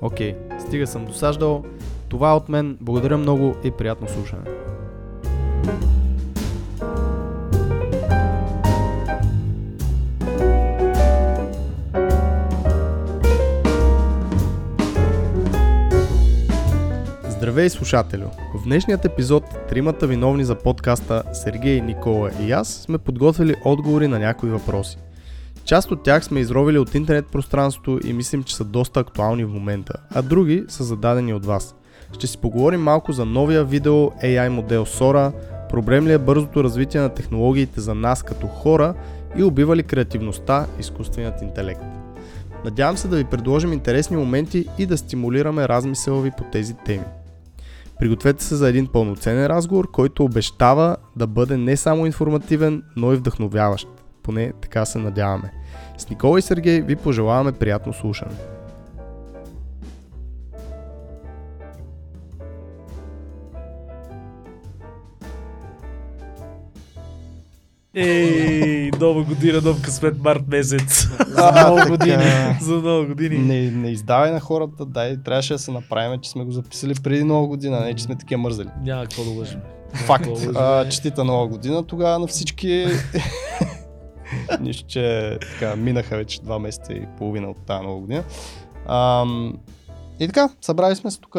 Окей, стига съм досаждал. Това е от мен. Благодаря много и приятно слушане. Здравей, слушателю! В днешният епизод тримата виновни за подкаста Сергей, Никола и аз сме подготвили отговори на някои въпроси. Част от тях сме изровили от интернет пространството и мислим, че са доста актуални в момента, а други са зададени от вас. Ще си поговорим малко за новия видео AI модел SORA, проблем ли е бързото развитие на технологиите за нас като хора и убива ли креативността изкуственият интелект. Надявам се да ви предложим интересни моменти и да стимулираме размисъла ви по тези теми. Пригответе се за един пълноценен разговор, който обещава да бъде не само информативен, но и вдъхновяващ. Поне така се надяваме. С Никола и Сергей ви пожелаваме приятно слушане. Ей, нова година, нов късмет, март месец. За много години. Не издавай на хората, дай, трябваше да се направим, че сме го записали преди нова година, не че сме такива мързали. Няма какво да лъжим. Факт, честита нова година, тогава на всички... Нищо, че така, минаха вече 2 месеца и половина от тази нова година. И така, събрали сме се тук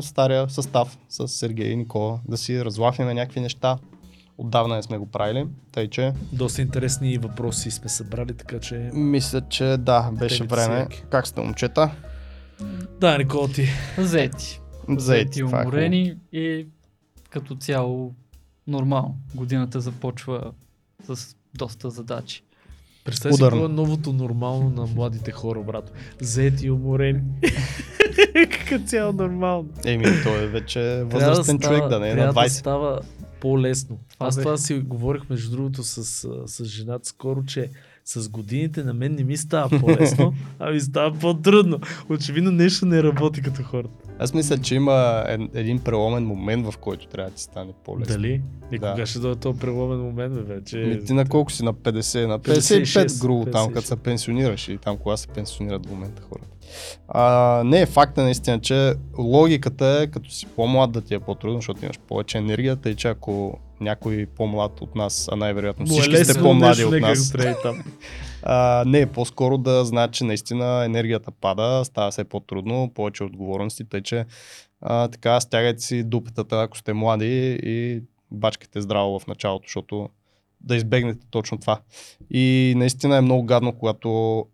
стария състав с Сергей и Никола, да си разлафиме някакви неща. Отдавна не сме го правили, тъй че... Доста интересни въпроси сме събрали, така че... Мисля, че да, беше време. Как сте, момчета? Да, Никола, ти... Заети, уморени и като цяло нормално. Годината започва с... доста задачи. Представи си какво е новото нормално на младите хора, брат. Заети и уморени. Като цяло нормално. Еми, той е вече възрастен човек, да не е на 20. Да става по-лесно. Аз това си говорих между другото с жената скоро, че с годините на мен не ми става по-лесно, а ми става по-трудно. Очевидно нещо не работи като хората. Аз мисля, че има един преломен момент, в който трябва да ти стане по-лесно. Дали? И кога ще дойде този преломен момент, бе, вече? Ми ти на колко си? На 50? На 55 грубо, там като се пенсионираш или там кога се пенсионират в момента хората. Не е факта наистина, че логиката е като си по-млад да ти е по-трудно, защото имаш повече енергия, тъй че ако някой по-млад от нас, а най-вероятно всички сте по-млади от нас. Не, по-скоро да знае, че наистина енергията пада, става все по-трудно, повече отговорности, тъй че така стягайте си дупетата, ако сте млади и бачкайте здраво в началото, защото да избегнете точно това. И наистина е много гадно, когато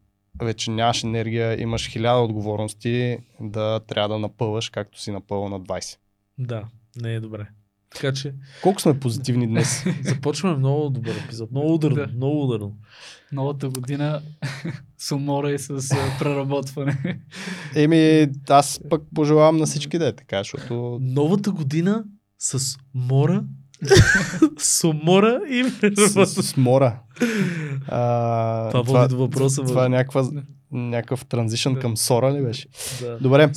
вече нямаш енергия, имаш 1000 отговорности, да трябва да напълваш, както си напълвал на 20. Да, не е добре. Така че... Колко сме позитивни днес? Започваме много добър епизод, много ударно. Новата година с умора и с преработване. Еми, аз пък пожелавам на всички да е така, защото... Новата година с мора, с умора и преработване. С мора. Това, въпроса, това е някакъв транзишън към SORA ли беше? Да. Добре,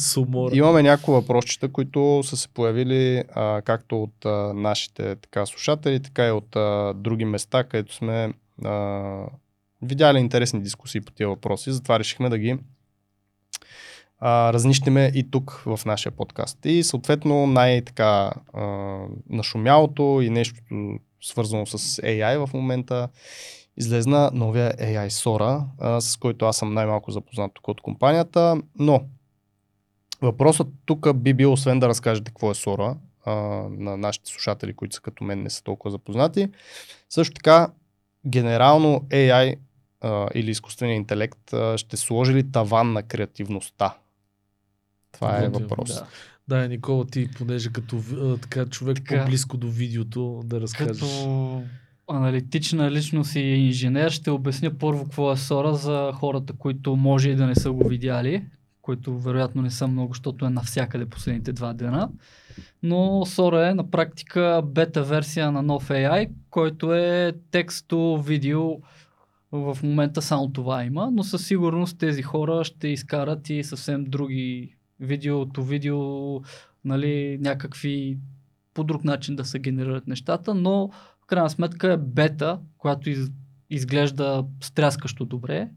имаме някои въпросчета, които са се появили както от нашите така, слушатели, така и от други места, където сме видяли интересни дискусии по тия въпроси. Затова решихме да ги разнищиме и тук в нашия подкаст. И съответно най-така нашумялото и нещото свързано с AI в момента, излезна новия AI SORA, с който аз съм най-малко запознат тук от компанията, но въпросът тук би бил, освен да разкажете какво е SORA, на нашите слушатели, които са като мен, не са толкова запознати. Също така, генерално AI или изкуственият интелект ще сложи ли таван на креативността? Това е въпрос. Да, Никола, ти понеже като така, човек по-близко до видеото да разкажеш. Като аналитична личност и инженер ще обясня първо какво е SORA за хората, които може и да не са го видяли, които вероятно не са много, защото е навсякъде последните два дена. Но SORA е на практика бета версия на нов AI, който е тексто, видео. В момента само това има, но със сигурност тези хора ще изкарат и съвсем други видео, нали, някакви по друг начин да се генерират нещата, но в крайна сметка е бета, която изглежда стряскащо добре.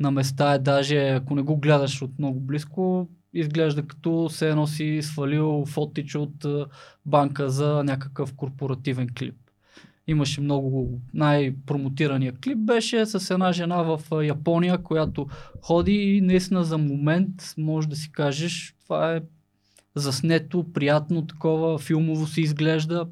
На места е даже, ако не го гледаш от много близко, изглежда като се носи свалил фотич от банка за някакъв корпоративен клип. Имаше много, най-промотирания клип беше с една жена в Япония, която ходи и наистина за момент може да си кажеш, това е заснето, приятно такова, филмово се изглежда,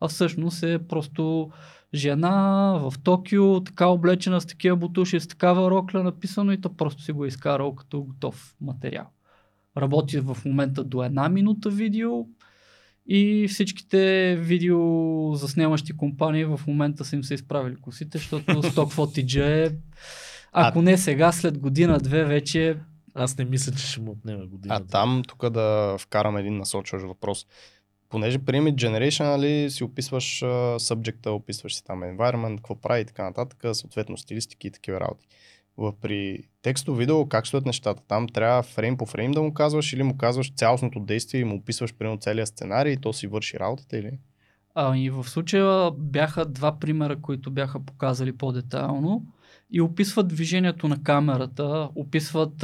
а всъщност е просто жена в Токио, така облечена с такива бутуши, с такава рокля написано и то просто си го е изкарал като готов материал. Работи в момента до една минута видео. И всичките видео заснемащи компании в момента са им се изправили косите, защото сток фотиджа е, ако не сега, след година-две вече... Аз не мисля, че ще му отнеме година. А там тук да вкарам един насочващ въпрос. Понеже при Image Generation, нали, си описваш subject-а, описваш си там environment, какво прави и така нататък, съответно стилистики и такива работи. При текстово видео как стоят нещата? Там трябва фрейм по фрейм да му казваш или му казваш цялостното действие и му описваш примерно целия сценарий и то си върши работата или? И в случая бяха два примера, които бяха показали по-детайлно и описват движението на камерата, описват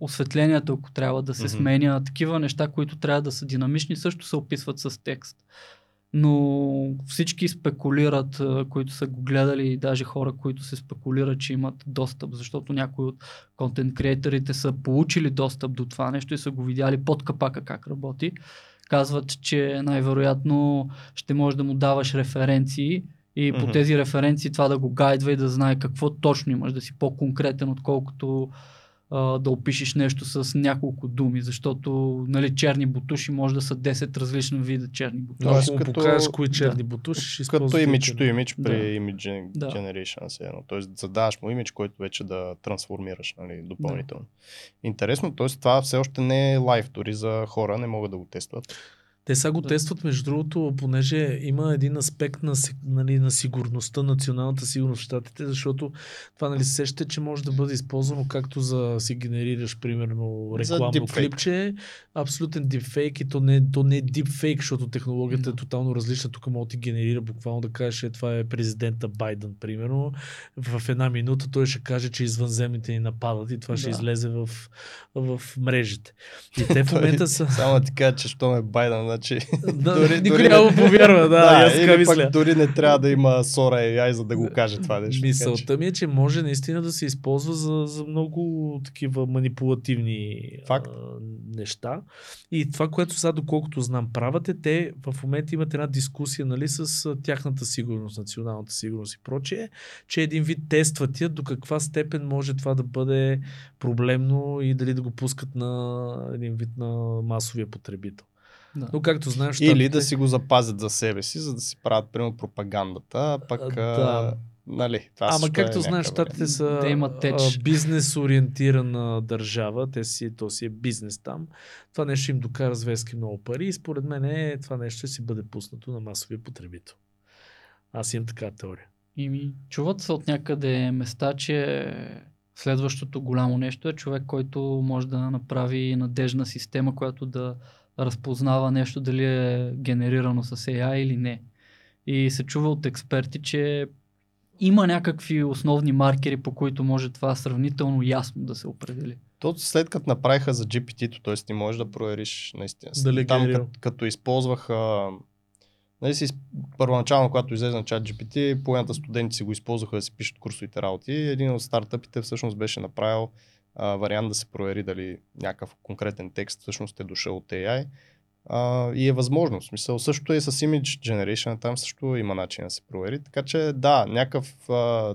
осветлението, ако трябва да се сменя, такива неща, които трябва да са динамични, също се описват с текст. Но всички спекулират, които са го гледали и даже хора, които се спекулират, че имат достъп, защото някои от контент креаторите са получили достъп до това нещо и са го видяли под капака как работи. Казват, че най-вероятно ще можеш да му даваш референции и по тези референции това да го гайдва и да знае какво точно имаш, да си по-конкретен, отколкото да опишеш нещо с няколко думи, защото, нали, черни бутуши може да са 10 различни вида черни бутуши. Тоест, ако покажеш кои черни бутуши, като имидж при Image Generation. Да. Тоест задаваш му имидж, който вече да трансформираш, нали, допълнително. Да. Интересно, т.е. това все още не е лайв, дори за хора не могат да го тестват. Те сега го тестват, между другото, понеже има един аспект на, нали, на сигурността, националната сигурност в щатите, защото това, нали, се сещате, че може да бъде използвано както за си генерираш, примерно, рекламно клипче, абсолютен дипфейк и то не е дипфейк, защото технологията е тотално различна. Тук може да ти генерира буквално да кажеш, това е президента Байден, примерно. В една минута той ще каже, че извънземните ни нападат и това ще излезе в мрежите. И те в момента са... Само ти кажа, че щом е Байден, че никой няма повярва, или мисля. Пак дори не трябва да има SORA AI, за да го каже това нещо. Мисълта ми е, че може наистина да се използва за много такива манипулативни неща. И това, което сега, доколкото знам, правят, те в момента имат една дискусия, нали, с тяхната сигурност, националната сигурност и прочее, че един вид тестват я до каква степен може това да бъде проблемно и дали да го пускат на един вид на масовия потребител. Да. Но както знаеш, или да си го запазят за себе си, за да си правят примерно пропаганда, пък нали, това. Ама както знаеш, щатите са бизнес ориентирана държава, то си е бизнес там. Това нещо им докара звездки много пари и според мен това нещо ще си бъде пуснато на масовия потребител. Аз имам така теория. И ми чуват се от някъде места, че следващото голямо нещо е човек, който може да направи надежна система, която да разпознава нещо дали е генерирано с AI или не. И се чува от експерти, че има някакви основни маркери, по които може това сравнително ясно да се определи. То след като направиха за GPT-то, т.е. ти можеш да провериш наистина. Дали там като използваха... Нали си, първоначално, когато излезе на чат GPT, половината студенти си го използваха да си пишат курсовите работи. Един от стартъпите всъщност беше направил вариант да се провери дали някакъв конкретен текст всъщност е дошъл от AI. и е възможно. В смисъл, също е с Image Generation, там също има начин да се провери. Така че да, някакъв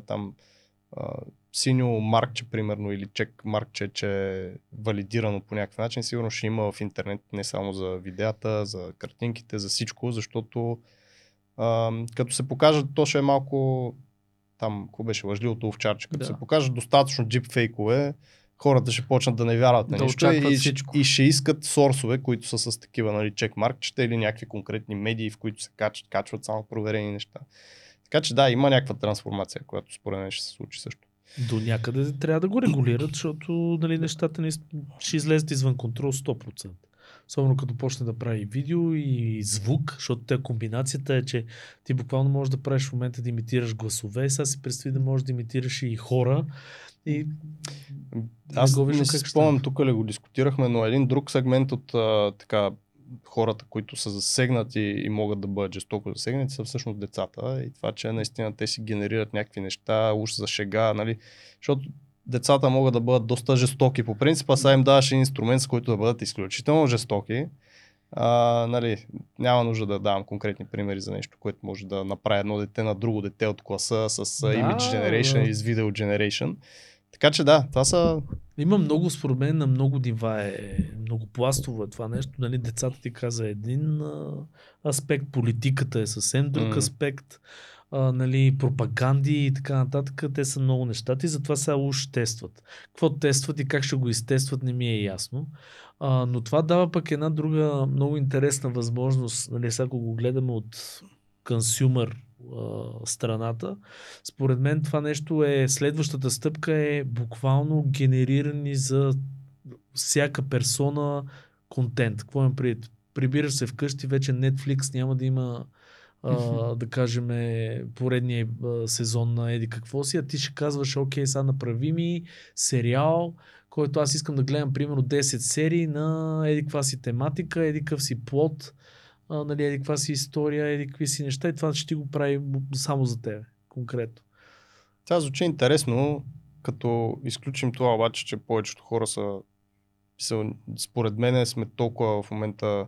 там синьо маркче, примерно, или чек маркче, че е валидирано по някакъв начин, сигурно ще има в интернет, не само за видеята, за картинките, за всичко, защото като се покажат, то ще е малко там, ако беше лъжливото овчарче, като се покажат достатъчно джипфейкове, хората ще почнат да не вярват на нищо и ще искат сорсове, които са с такива, нали, чекмаркчета или някакви конкретни медии, в които се качват само проверени неща. Така че да, има някаква трансформация, която според мен ще се случи също. До някъде трябва да го регулират, защото, нали, нещата ще излезат извън контрол 100%. Особено като почне да прави видео и звук, защото тя комбинацията е, че ти буквално можеш да правиш в момента да имитираш гласове, сега си представи да можеш да имитираш и хора. И... Аз не си спомням, тук ли го дискутирахме, но един друг сегмент от хората, които са засегнати и могат да бъдат жестоко засегнати, са всъщност децата. И това, че наистина те си генерират някакви неща, уж за шега, нали, защото децата могат да бъдат доста жестоки. По принципа, сега им даваш един инструмент, с който да бъдат изключително жестоки. Нали, няма нужда да давам конкретни примери за нещо, което може да направи едно дете на друго дете от класа с Image Generation и с Video Generation. Така че да, това са... Има много, според мен, на много дива е, много пластово е това нещо. Нали, децата ти каза един аспект, политиката е съвсем друг аспект. Нали, пропаганди и така нататък, те са много нещата и затова сега уж тестват. Какво тестват и как ще го изтестват, не ми е ясно. Но това дава пък една друга много интересна възможност, нали, сега го гледаме от консюмер страната. Според мен това нещо е, следващата стъпка е буквално генерирани за всяка персона контент. Какво им прибираш се вкъщи, вече Netflix няма да има да кажем поредния сезон на еди какво си, а ти ще казваш, окей, сега направи ми сериал, който аз искам да гледам, примерно 10 серии на еди каква си тематика, еди какъв си плот, нали, еди каква си история, еди какви си неща, и това ще ти го прави само за тебе, конкретно. Това звучи интересно, като изключим това обаче, че повечето хора са според мен сме толкова в момента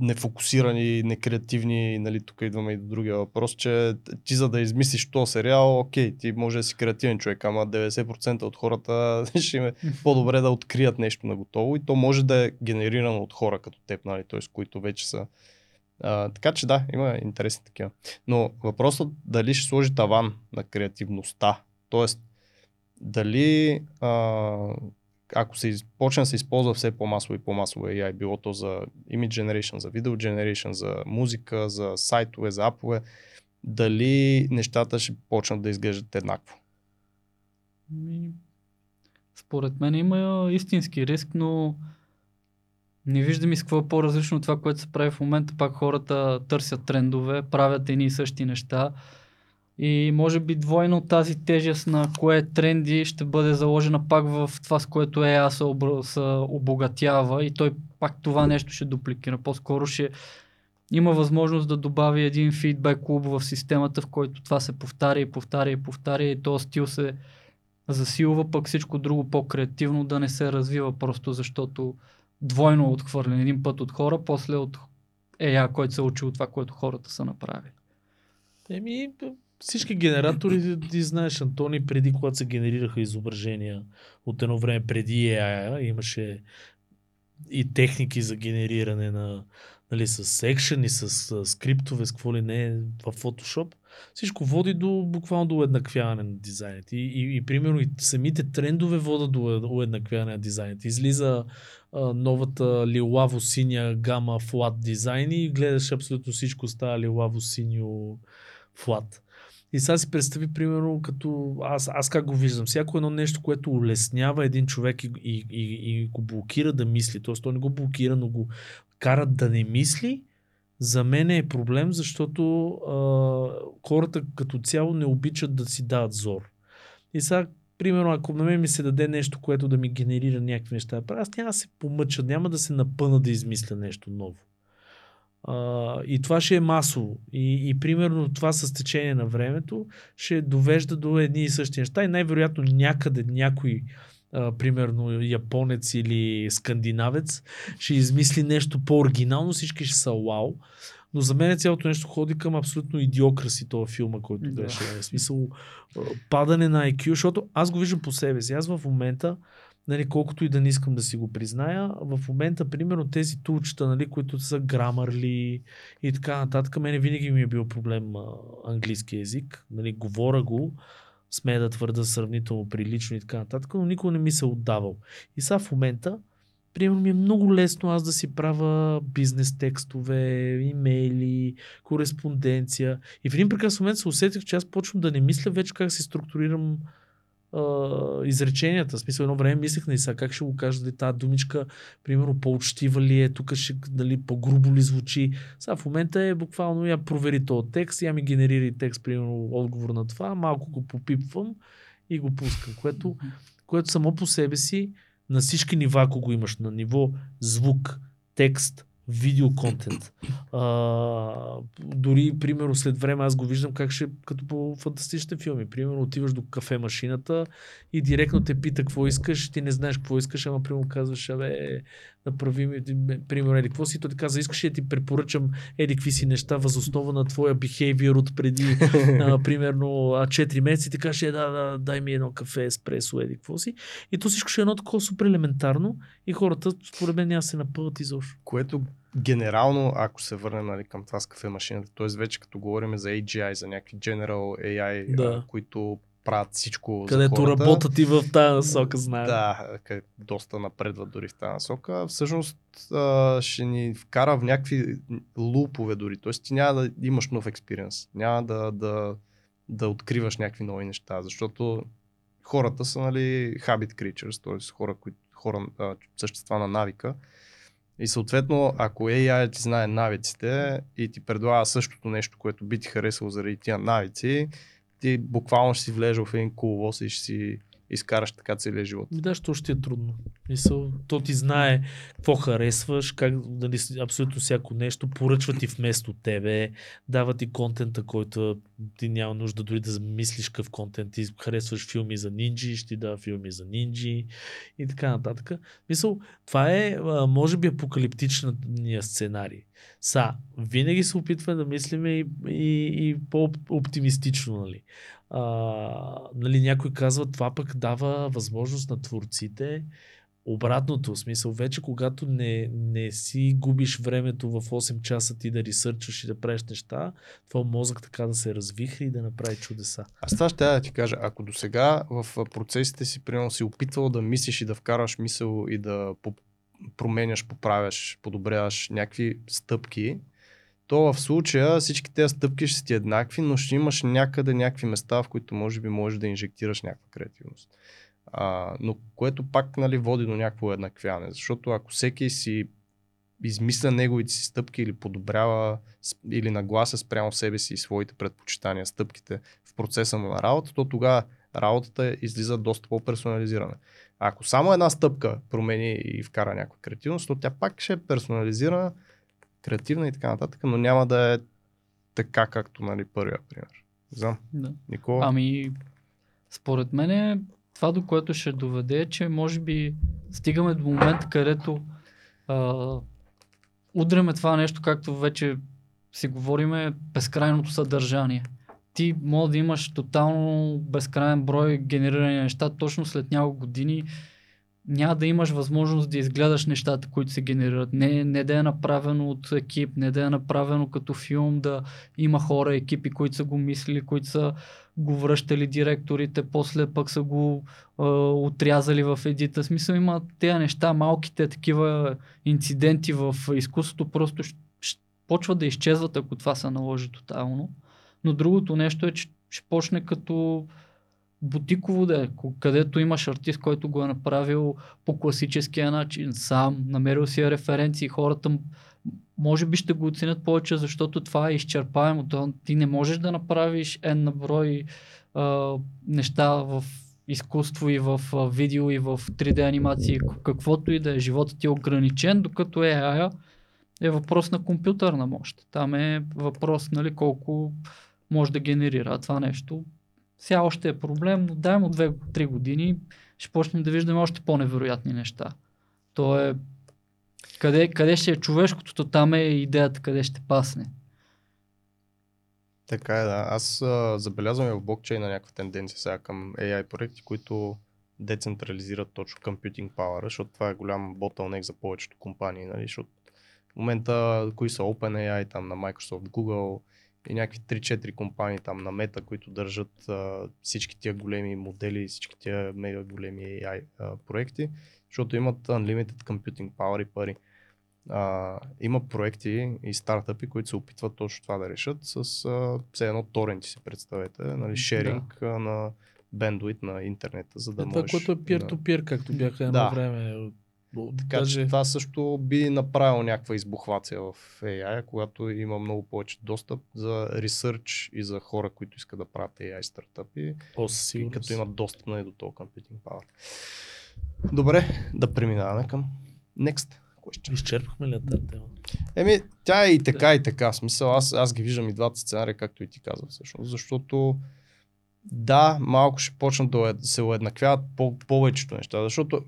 нефокусирани, некреативни, нали, тук идваме и до другия въпрос, че ти за да измислиш то сериал, окей, ти може да си креативен човек, ама 90% от хората ще им е по-добре да открият нещо на готово и то може да е генерирано от хора като теб, нали, т.е. които вече са. Така че да, има интересни такива. Но въпросът дали ще сложи таван на креативността, т.е. дали ако се почне да се използва все по-масово и по-масово AI, било то за Image Generation, за Video Generation, за музика, за сайтове, за апове, дали нещата ще почнат да изглеждат еднакво? Според мен има истински риск, но не виждам и с какво е по-различно от това, което се прави в момента. Пак хората търсят трендове, правят едни и същи неща. И може би двойно тази тежест на кое е тренди ще бъде заложена пак в това, с което AI се обогатява, и той пак това нещо ще дупликира. По-скоро ще има възможност да добави един фидбек клуб в системата, в който това се повтаря и този стил се засилва, пък всичко друго по-креативно да не се развива, просто защото двойно отхвърлен. Един път от хора, после от AI, който се учи от това, което хората са направили. Всички генератори, ти знаеш, Антони, преди когато се генерираха изображения от едно време преди AI, имаше и техники за генериране на, нали, с екшен и с скриптове, с какво ли не, в Photoshop. Всичко води до буквално до уеднаквяване на дизайните. И примерно и самите трендове водят до уеднаквяване на дизайните. Излиза новата лилаво-синя гама флат дизайн и гледаш абсолютно всичко става лилаво-синьо флат. И сега си представи, примерно, като аз как го виждам, всяко едно нещо, което улеснява един човек и го блокира да мисли, т.е. той не го блокира, но го кара да не мисли, за мен е проблем, защото хората като цяло не обичат да си дават зор. И сега, примерно, ако на мен ми се даде нещо, което да ми генерира някакви неща, аз няма да се помъча, няма да се напъна да измисля нещо ново. И това ще е масово. И примерно това със течение на времето ще довежда до едни и същи неща и най-вероятно някъде някой примерно японец или скандинавец, ще измисли нещо по-оригинално, всички ще са уау. Но за мен цялото нещо ходи към абсолютно идиокраси това филма, който беше. В смисъл, падане на IQ, защото аз го виждам по себе си. Аз в момента, нали, колкото и да не искам да си го призная, в момента, примерно, тези тулчета, нали, които са грамърли и така нататък, мене винаги ми е бил проблем английски език. Нали, говоря го, смея да твърда сравнително прилично и така нататък, но никога не ми се отдавал. И сега в момента, примерно, ми е много лесно аз да си правя бизнес текстове, имейли, кореспонденция. И в един прекрасен момент се усетих, че аз почвам да не мисля вече как си структурирам изреченията. В смисъл, едно време мислех на Иса, как ще го кажа, дали тази думичка, примерно, по-учтива ли е, тук ще, дали, по-грубо ли звучи. Сега в момента е буквално, я провери този текст, я ми генерира текст, примерно, отговор на това, малко го попипвам и го пускам, което само по себе си на всички нива, ако го имаш, на ниво звук, текст, видеоконтент. Дори, примерно, след време аз го виждам как ще, като по фантастичните филми. Примерно, отиваш до кафе машината и директно те пита какво искаш, ти не знаеш какво искаш, ама примерно казваш, абе, направи ми, примерно, еди какво си, той ти каза, искаш ли да ти препоръчам еди какви си неща възоснова на твоя бихейвиър от преди, примерно, 4 месеца, ти кажеш, да, дай ми едно кафе, еспресо, еди какво си. И то всичко ще е едно такова супер елементарно и хората, според мен, няма се напълват изобщо. Което генерално, ако се върнем, нали, към това с кафе машината, т.е. вече като говорим за AGI, за някакви General AI, да, които правят всичко. Където за хората, работят и в тази насока, знаем. Да, доста напредват дори в тази насока. Всъщност ще ни вкара в някакви лупове дори. Т.е. ти няма да имаш нов експириенс. Няма да откриваш някакви нови неща, защото хората са, нали, habit creatures, т.е. същества на навика. И съответно, ако AI ти знае навиците и ти предлага същото нещо, което би ти харесало заради тия навици, ти буквално ще си влежа в един коловоз и ще си изкараш така целия живот. Да, що ще е трудно. То ти знае какво харесваш, как, дали, абсолютно всяко нещо, поръчва ти вместо тебе, дава ти контента, който ти няма нужда дори да мислиш какъв контент. Ти харесваш филми за нинджи, ще ти дава филми за нинджи и така нататък. Мисъл, това е, може би, апокалиптичният сценарий. Винаги се опитваме да мислиме и по-оптимистично, нали. Нали, някой казва, това пък дава възможност на творците. Обратното, в смисъл, вече когато не си губиш времето в 8 часа ти да ресърчваш и да правиш неща, твой мозък така да се развихри и да направи чудеса. Аз това ще да ти кажа, ако до сега в процесите си, примерно, си опитвал да мислиш и да вкараш мисъл и да променяш, поправяш, подобряваш някакви стъпки, то в случая всички тези стъпки ще си еднакви, но ще имаш някъде някакви места, в които може би можеш да инжектираш някаква креативност. Но което пак, нали, води до някакво еднаквяване, защото ако всеки си измисля неговите си стъпки или подобрява или наглася спрямо себе си и своите предпочитания, стъпките в процеса му на работа, то тогава работата излиза доста по-персонализирана. Ако само една стъпка промени и вкара някаква креативност, то тя пак ще е персонализирана, креативна и така нататък, но няма да е така, както, нали, първия пример. Никола? Ами, според мен е това, до което ще доведе, е, че може би стигаме до момента, където удряме това нещо, както вече си говориме, безкрайното съдържание. Ти може да имаш тотално безкрайен брой генерирани неща, точно след няколко години няма да имаш възможност да изгледаш нещата, които се генерират. Не да е направено от екип, не да е направено като филм, да има хора, екипи, които са го мислили, които са го връщали директорите, после пък са го отрязали в едита. Смисъл, има тези неща, малките такива инциденти в изкуството просто почват да изчезват, ако това се наложи тотално. Но другото нещо е, че ще почне като бутиково, където имаш артист, който го е направил по класическия начин, сам, намерил си референции, хората може би ще го оценят повече, защото това е изчерпаемо. Ти не можеш да направиш n-брой неща в изкуство и в видео и в 3D анимации, каквото и да е. Животът ти е ограничен, докато AI е въпрос на компютърна мощ. Там е въпрос, нали, колко може да генерира това нещо. Сега още е проблем, но дай му 2-3 години, ще почнем да виждаме още по-невероятни неща. То е къде ще е човешкото, то там е идеята, къде ще пасне. Така е, да. Аз забелязвам и в блокчейна някаква тенденция сега към AI проекти, които децентрализират точно computing power, защото това е голям bottleneck за повечето компании, нали, защото в момента, кои са OpenAI, там на Microsoft, Google и някакви 3-4 компании там на Meta, които държат всички тия големи модели, всички тия мега големи AI проекти, защото имат unlimited computing power и пари. Има проекти и стартъпи, които се опитват точно това да решат с все едно торенти, си представете, нали, шеринг на бендуит на интернета, за да можеш... Това, което е peer-to-peer, както бяха едно време. Така даже... че това също би направило някаква избухвация в AI, когато има много повече достъп за ресърч и за хора, които искат да правят AI стартъпи, като имат достъп на и до този computing power. Добре, да преминаваме към Next. Изчерпахме ли тази тема? Еми, тя е и така, и така. В смисъл, аз ги виждам и двата сценария, както и ти казах всъщност, защото да, малко ще почнат да се уеднаквяват повечето неща, защото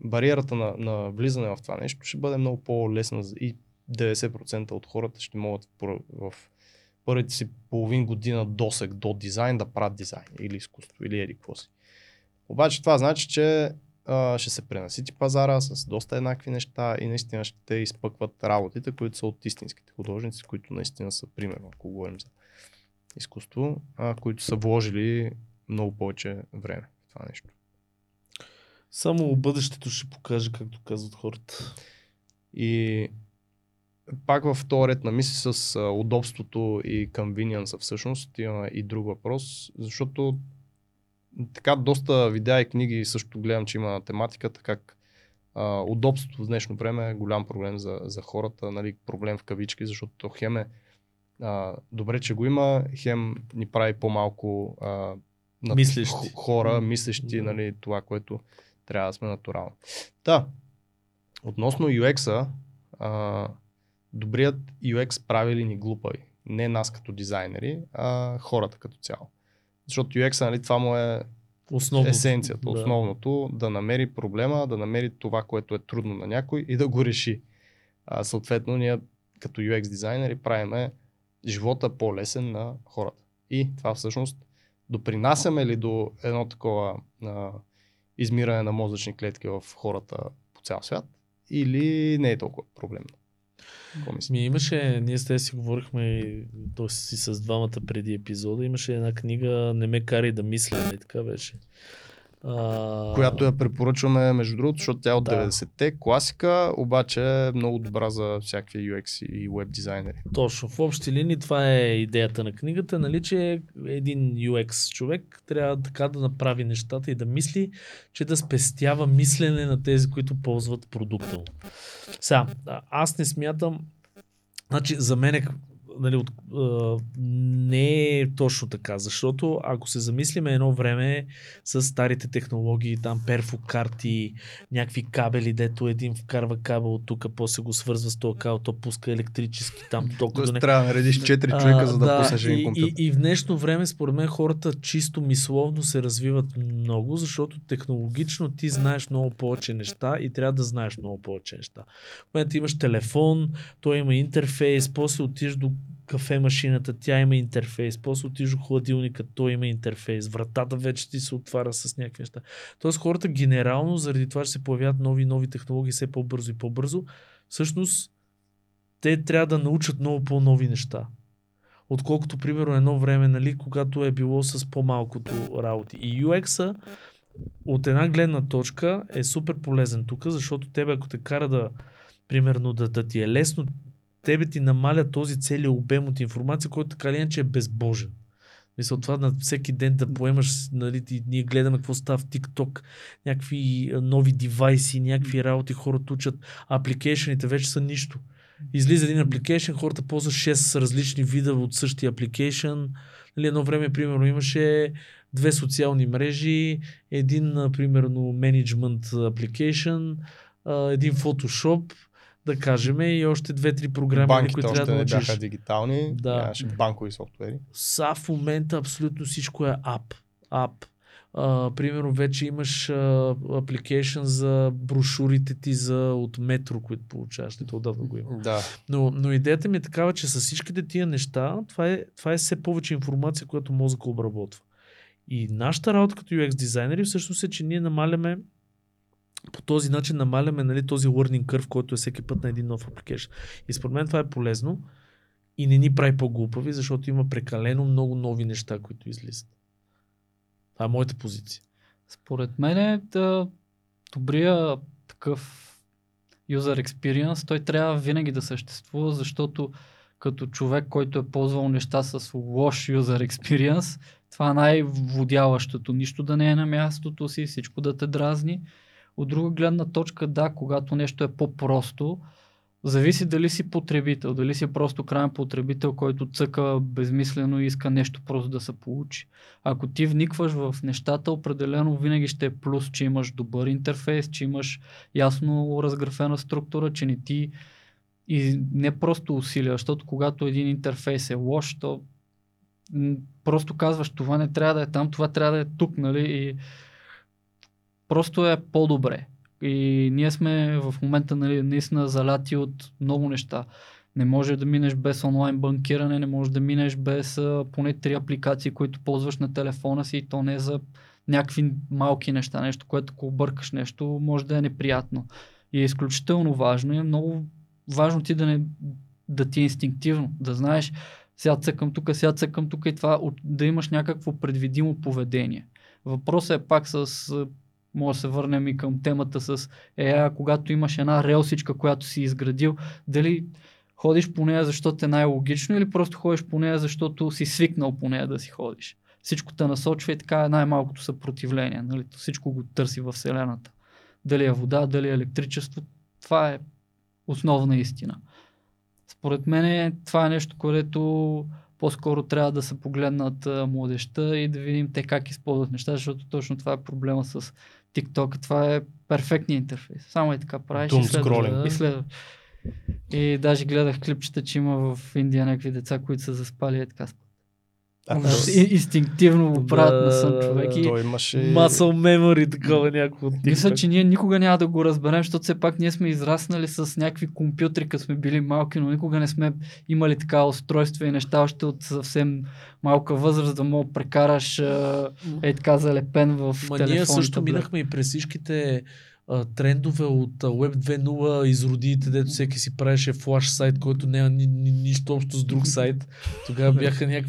бариерата на влизане в това нещо ще бъде много по-лесна и 90% от хората ще могат в първите си половин година досег до дизайн да правят дизайн или изкуство, или еди какво си. Обаче това значи, че ще се пренасити пазара с доста еднакви неща и наистина ще те изпъкват работите, които са от истинските художници, които наистина са, примерно, ако говорим за изкуство, които са вложили много повече време в това нещо. Само бъдещето ще покаже, както казват хората. И пак във втори ред на мисли с удобството и convenience всъщност имаме и друг въпрос, защото така доста видеа и книги също гледам, че има на тематиката, как удобството в днешно време е голям проблем за хората, нали, проблем в кавички, защото хем е добре, че го има, хем ни прави по-малко хора, мислещи, нали, това, което трябва да сме натурално. Да, относно UX-а, добрият UX прави ли ни глупави? Не нас като дизайнери, а хората като цяло. Защото UX-а, нали, това му е есенцията, основното, да намери проблема, да намери това, което е трудно на някой и да го реши. Съответно, ние като UX дизайнери правиме живота по-лесен на хората. И това всъщност допринасяме ли до едно такова измиране на мозъчни клетки в хората по цял свят или не е толкова проблемно? Ние с тези си говорихме си с двамата преди епизода, имаше една книга "Не ме карай да мисля", и така беше. Която я препоръчваме, между другото, защото тя е от 90-те, класика, обаче е много добра за всякакви UX и веб дизайнери. Точно, в общи линии това е идеята на книгата, нали, че един UX човек трябва така да направи нещата и да мисли, че да спестява мислене на тези, които ползват продукта. Сега, аз не смятам, значи за мен е, нали, не е точно така, защото ако се замислиме едно време с старите технологии, там перфокарти, някакви кабели, дето един вкарва кабел от тук, после го свързва с този кабел, то пуска електрически там ток. Тоест трябва да наредиш 4 човека, за да пуснеш един компютър. И в днешно време, според мен, хората чисто мисловно се развиват много, защото технологично ти знаеш много повече неща и трябва да знаеш много повече неща. В момента имаш телефон, той има интерфейс, после отиш до кафе машината, тя има интерфейс, после отиш в хладилника, той има интерфейс, вратата вече ти се отваря с някакви неща. Тоест хората генерално, заради това, че се появяват нови технологии все по-бързо и по-бързо, всъщност те трябва да научат много по-нови неща. Отколкото, примерно, едно време, нали, когато е било с по-малкото работи. И UX-а от една гледна точка е супер полезен тук, защото тебе, ако те кара да, примерно, да ти е лесно, тебе ти намаля този целият обем от информация, който така или иначе е безбожен. Мисля, това на всеки ден да поемаш, нали, ние гледаме какво става в TikTok, някакви нови девайси, някакви работи, хората учат, апликейшените вече са нищо. Излиза един апликейшен, хората ползват 6 различни вида от същия апликейшен. Нали, едно време, примерно, имаше 2 социални мрежи, един, примерно, менеджмент апликейшен, един Photoshop, да кажем, и още 2-3 програми, банките, които трябва да научиш. Банките още не бяха дигитални, нямаше банкови софтуери. Са в момента абсолютно всичко е ап. Примерно вече имаш апликейшън за брошурите ти от метро, които получаваш. То отдавна го има. Да. Но идеята ми е такава, че с всичките тия неща, това е все повече информация, която мозъка обработва. И нашата работа като UX дизайнери всъщност е, че ние намаляме по този начин този learning curve, който е всеки път на един нов application. И според мен това е полезно и не ни прави по-глупави, защото има прекалено много нови неща, които излизат. Това е моята позиция. Според мен добрия такъв user experience, той трябва винаги да съществува, защото като човек, който е ползвал неща с лош user experience, това е най-водяващото. Нищо да не е на мястото си, всичко да те дразни. От друга гледна точка, да, когато нещо е по-просто, зависи дали си потребител, дали си просто крайен потребител, който цъка безмислено и иска нещо просто да се получи. Ако ти вникваш в нещата, определено винаги ще е плюс, че имаш добър интерфейс, че имаш ясно разграфена структура, че не ти и не просто усилия, защото когато един интерфейс е лош, то просто казваш, това не трябва да е там, това трябва да е тук, нали? И просто е по-добре. И ние сме в момента наистина заляти от много неща. Не може да минеш без онлайн банкиране, не може да минеш без поне 3 апликации, които ползваш на телефона си, и то не за някакви малки неща, нещо, което ако объркаш нещо, може да е неприятно. И е изключително важно и е много важно ти да ти е инстинктивно, да знаеш сега цъкам тук и това, да имаш някакво предвидимо поведение. Въпросът е пак може да се върнем и към темата с когато имаш една релсичка, която си изградил, дали ходиш по нея, защото е най-логично, или просто ходиш по нея, защото си свикнал по нея да си ходиш. Всичко те насочва и така е най-малкото съпротивление. Нали? Всичко го търси във вселената. Дали е вода, дали е електричество, това е основна истина. Според мен това е нещо, което по-скоро трябва да се погледнат младежта и да видим те как използват неща, защото точно това е проблема с TikTok. Това е перфектният интерфейс. Само и така правиш и следва. И даже гледах клипчета, че има в Индия някакви деца, които са заспали и така. Инстинктивно го правят на сън човек. И muscle memory, такова някакво. Мисля, че ние никога няма да го разберем, защото все пак ние сме израснали с някакви компютри, като сме били малки, но никога не сме имали така устройства и неща още от съвсем малка възраст, да мога прекараш така залепен в телефона. Ние също минахме и през всичките трендове от Web 2.0 изродиите, дето всеки си правеше флаш сайт, който няма нищо общо с друг сайт. Тогава бяха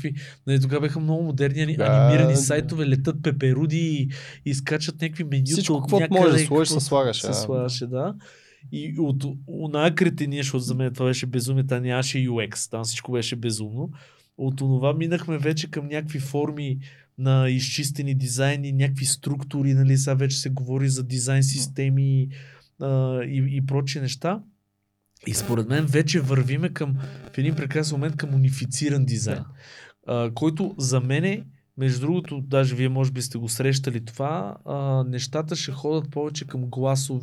тогава бяха много модерни анимирани сайтове, летат пеперуди и скачат някакви менюта. Всичко, каквото може да сложиш, се слагаше, да. И от оная кретения, защото за мен това беше безумие, там нямаше UX, там всичко беше безумно. От онова минахме вече към някакви форми на изчистени дизайни, някакви структури, нали, сега вече се говори за дизайн системи и прочие неща. И според мен вече вървиме в един прекрасен момент към унифициран дизайн, който за мене, между другото, даже вие може би сте го срещали това, нещата ще ходят повече към гласово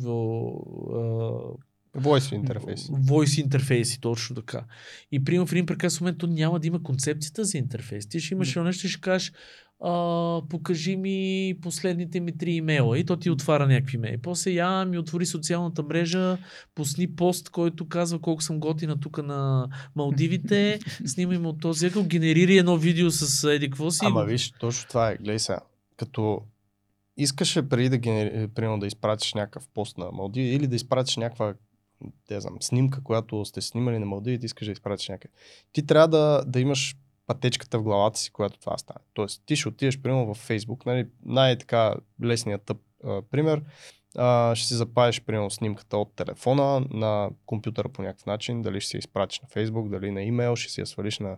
Voice интерфейси, точно така. И примерно в един прекрасен момент няма да има концепцията за интерфейс. Ти ще имаш нещо и ще кажеш покажи ми последните ми 3 имейла и то ти отваря някакви имейли. После ми отвори социалната мрежа, пусни пост, който казва колко съм готина тук на Малдивите, снимай му от този екъл, генерира едно видео с еди какво си. Ама виж, точно това е, гледай сега, като искаше преди да изпратиш някакъв пост на Малдиви или да изпратиш някаква снимка, която сте снимали на Малдивите, искаш да изпратиш някъде. Ти трябва да имаш пътечката в главата си, когато това стане. Тоест, ти ще отидеш, примерно, в Facebook, нали, най-така лесният тъп пример, ще си запазиш, примерно, снимката от телефона на компютъра по някакъв начин, дали ще си изпратиш на Facebook, дали на имейл, ще си я свалиш на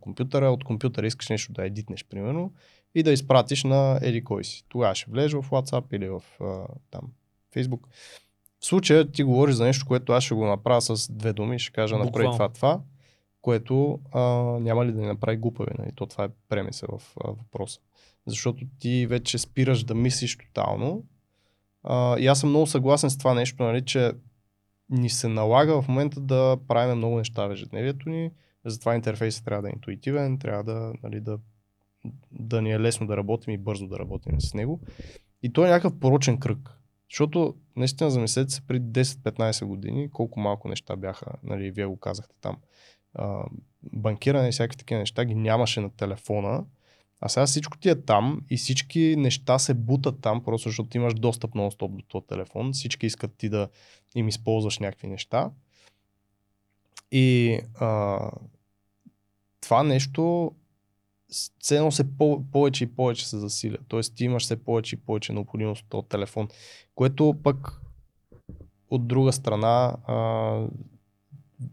компютъра, от компютъра искаш нещо да едитнеш, примерно, и да изпратиш на еди кой си. Тогава ще влезеш в WhatsApp или в Facebook. В случая ти говориш за нещо, което аз ще го направя с 2 думи, ще кажа направи това, което няма ли да ни направи глупави. Нали? То това е премиса в въпроса. Защото ти вече спираш да мислиш тотално. И аз съм много съгласен с това нещо, нали, че ни се налага в момента да правим много неща в ежедневието ни. Затова интерфейсът трябва да е интуитивен, трябва да, нали, да ни е лесно да работим и бързо да работим с него. И то е някакъв порочен кръг. Защото наистина замислете се преди 10-15 години колко малко неща бяха, нали, вие го казахте там. Банкиране и всякакви такива неща ги нямаше на телефона, а сега всичко ти е там и всички неща се бутат там, просто защото имаш достъп нон-стоп до този телефон. Всички искат ти да им използваш някакви неща. И това нещо ценно се повече и повече се засиля. Тоест ти имаш все повече и повече необходимост от този телефон, което пък от друга страна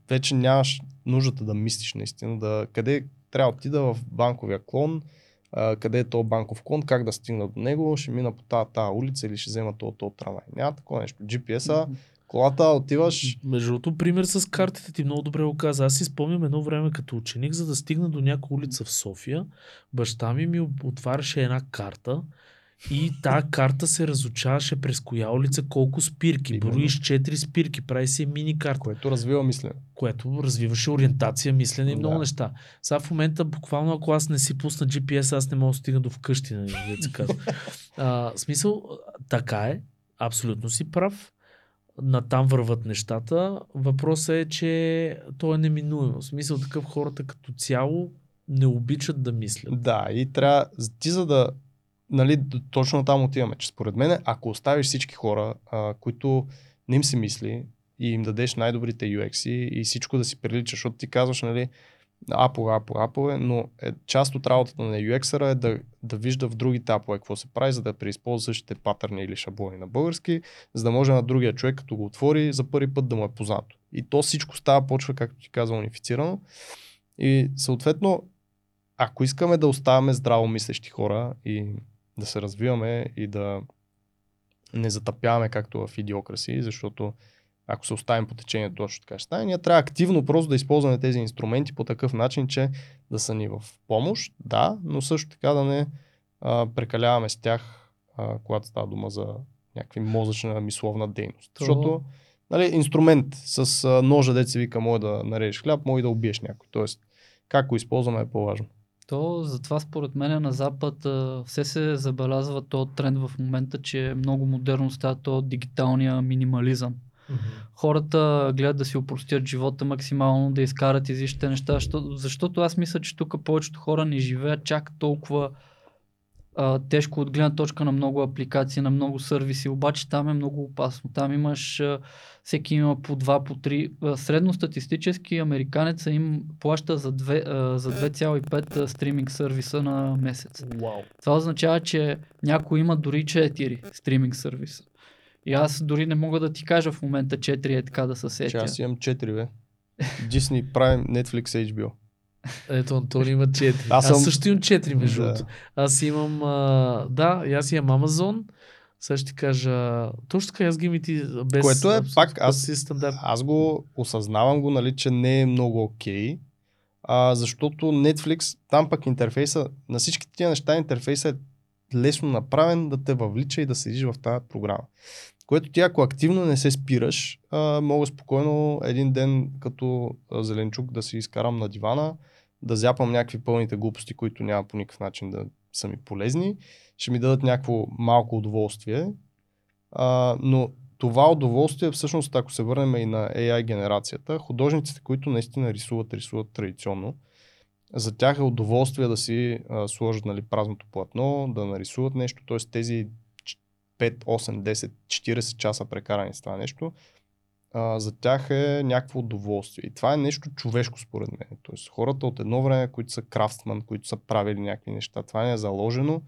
вече нямаш нуждата да мислиш наистина, къде трябва да отида в банковия клон, къде е този банков клон, как да стигна до него, ще мина по тази улица или ще взема този трамвай. Няма такова нещо. GPS-а, колата, отиваш... Между другото, пример с картите ти много добре го каза. Аз си спомням едно време като ученик, за да стигна до някоя улица в София, баща ми отваряше една карта и тая карта се разучаваше през коя улица, колко спирки. Броиш 4 спирки, прави си мини карта. Което развива мислене. Което развиваше ориентация, мислене и много неща. Сега в момента, буквално ако аз не си пусна GPS, аз не мога да стигна до вкъщи. Смисъл, така е. Абсолютно си прав. Натам върват нещата. Въпросът е, че то е неминуемо. В смисъл такъв, хората като цяло не обичат да мислят. Да, и трябва, за да, нали, точно там отиваме, че според мен, ако оставиш всички хора, които не им се мисли и им дадеш най-добрите UX-и и всичко да си прилича, защото ти казваш, нали, Apple, но част от работата на UX-ера е да вижда в другите Apple какво се прави, за да преизползва същите патърни или шаблони на български, за да може на другия човек, като го отвори, за първи път да му е познато. И то всичко става, почва, както ти казвам, унифицирано. И съответно, ако искаме да оставаме здраво мислещи хора и да се развиваме и да не затъпяваме както в идиокраси, защото ако се оставим по течението, точно така ще стане. Ние трябва активно просто да използваме тези инструменти по такъв начин, че да са ни в помощ, да, но също така да не прекаляваме с тях, когато става дума за някакви мозъчна мисловна дейност. Защото, нали, инструмент с ножа, дето се вика, може да нарежеш хляб, може да убиеш някой. Тоест, как го използваме е по-важно. То, затова според мен на Запад все се забелязва този тренд в момента, че много модерно става този дигиталния минимализъм. Хората гледат да си опростят живота максимално, да изкарат излишните неща, защото аз мисля, че тук повечето хора не живеят чак толкова тежко от гледна точка на много апликации, на много сервиси, обаче там е много опасно. Там имаш, всеки има по 2, по 3. Средностатистически американеца им плаща за 2,5 стриминг сервиса на месец. Wow. Това означава, че някой има дори 4 стриминг сервиса. И аз дори не мога да ти кажа в момента 4 е така да се сетя. Че аз имам 4, бе. Disney, Prime, Netflix, HBO. Ето, Антон има 4. Аз също имам 4, между другото. Аз имам, и аз имам Amazon. Сега ще кажа, точно така, аз ги мити без... Което е пак, аз го осъзнавам, нали, че не е много окей. Защото Netflix, там пък интерфейса, на всички тия неща интерфейса е лесно направен да те въвлича и да седиш в тази програма. Което ти, ако активно не се спираш, мога спокойно един ден като зеленчук да си изкарам на дивана, да зяпам някакви пълните глупости, които няма по никакъв начин да са ми полезни, ще ми дадат някакво малко удоволствие, но това удоволствие, всъщност, ако се върнем и на AI генерацията, художниците, които наистина рисуват традиционно, за тях е удоволствие да си сложат, нали, празното платно, да нарисуват нещо, т.е. тези 5, 8, 10, 40 часа прекарани с това нещо, за тях е някакво удоволствие. И това е нещо човешко според мен. Т.е. хората от едно време, които са крафтман, които са правили някакви неща, това не е заложено,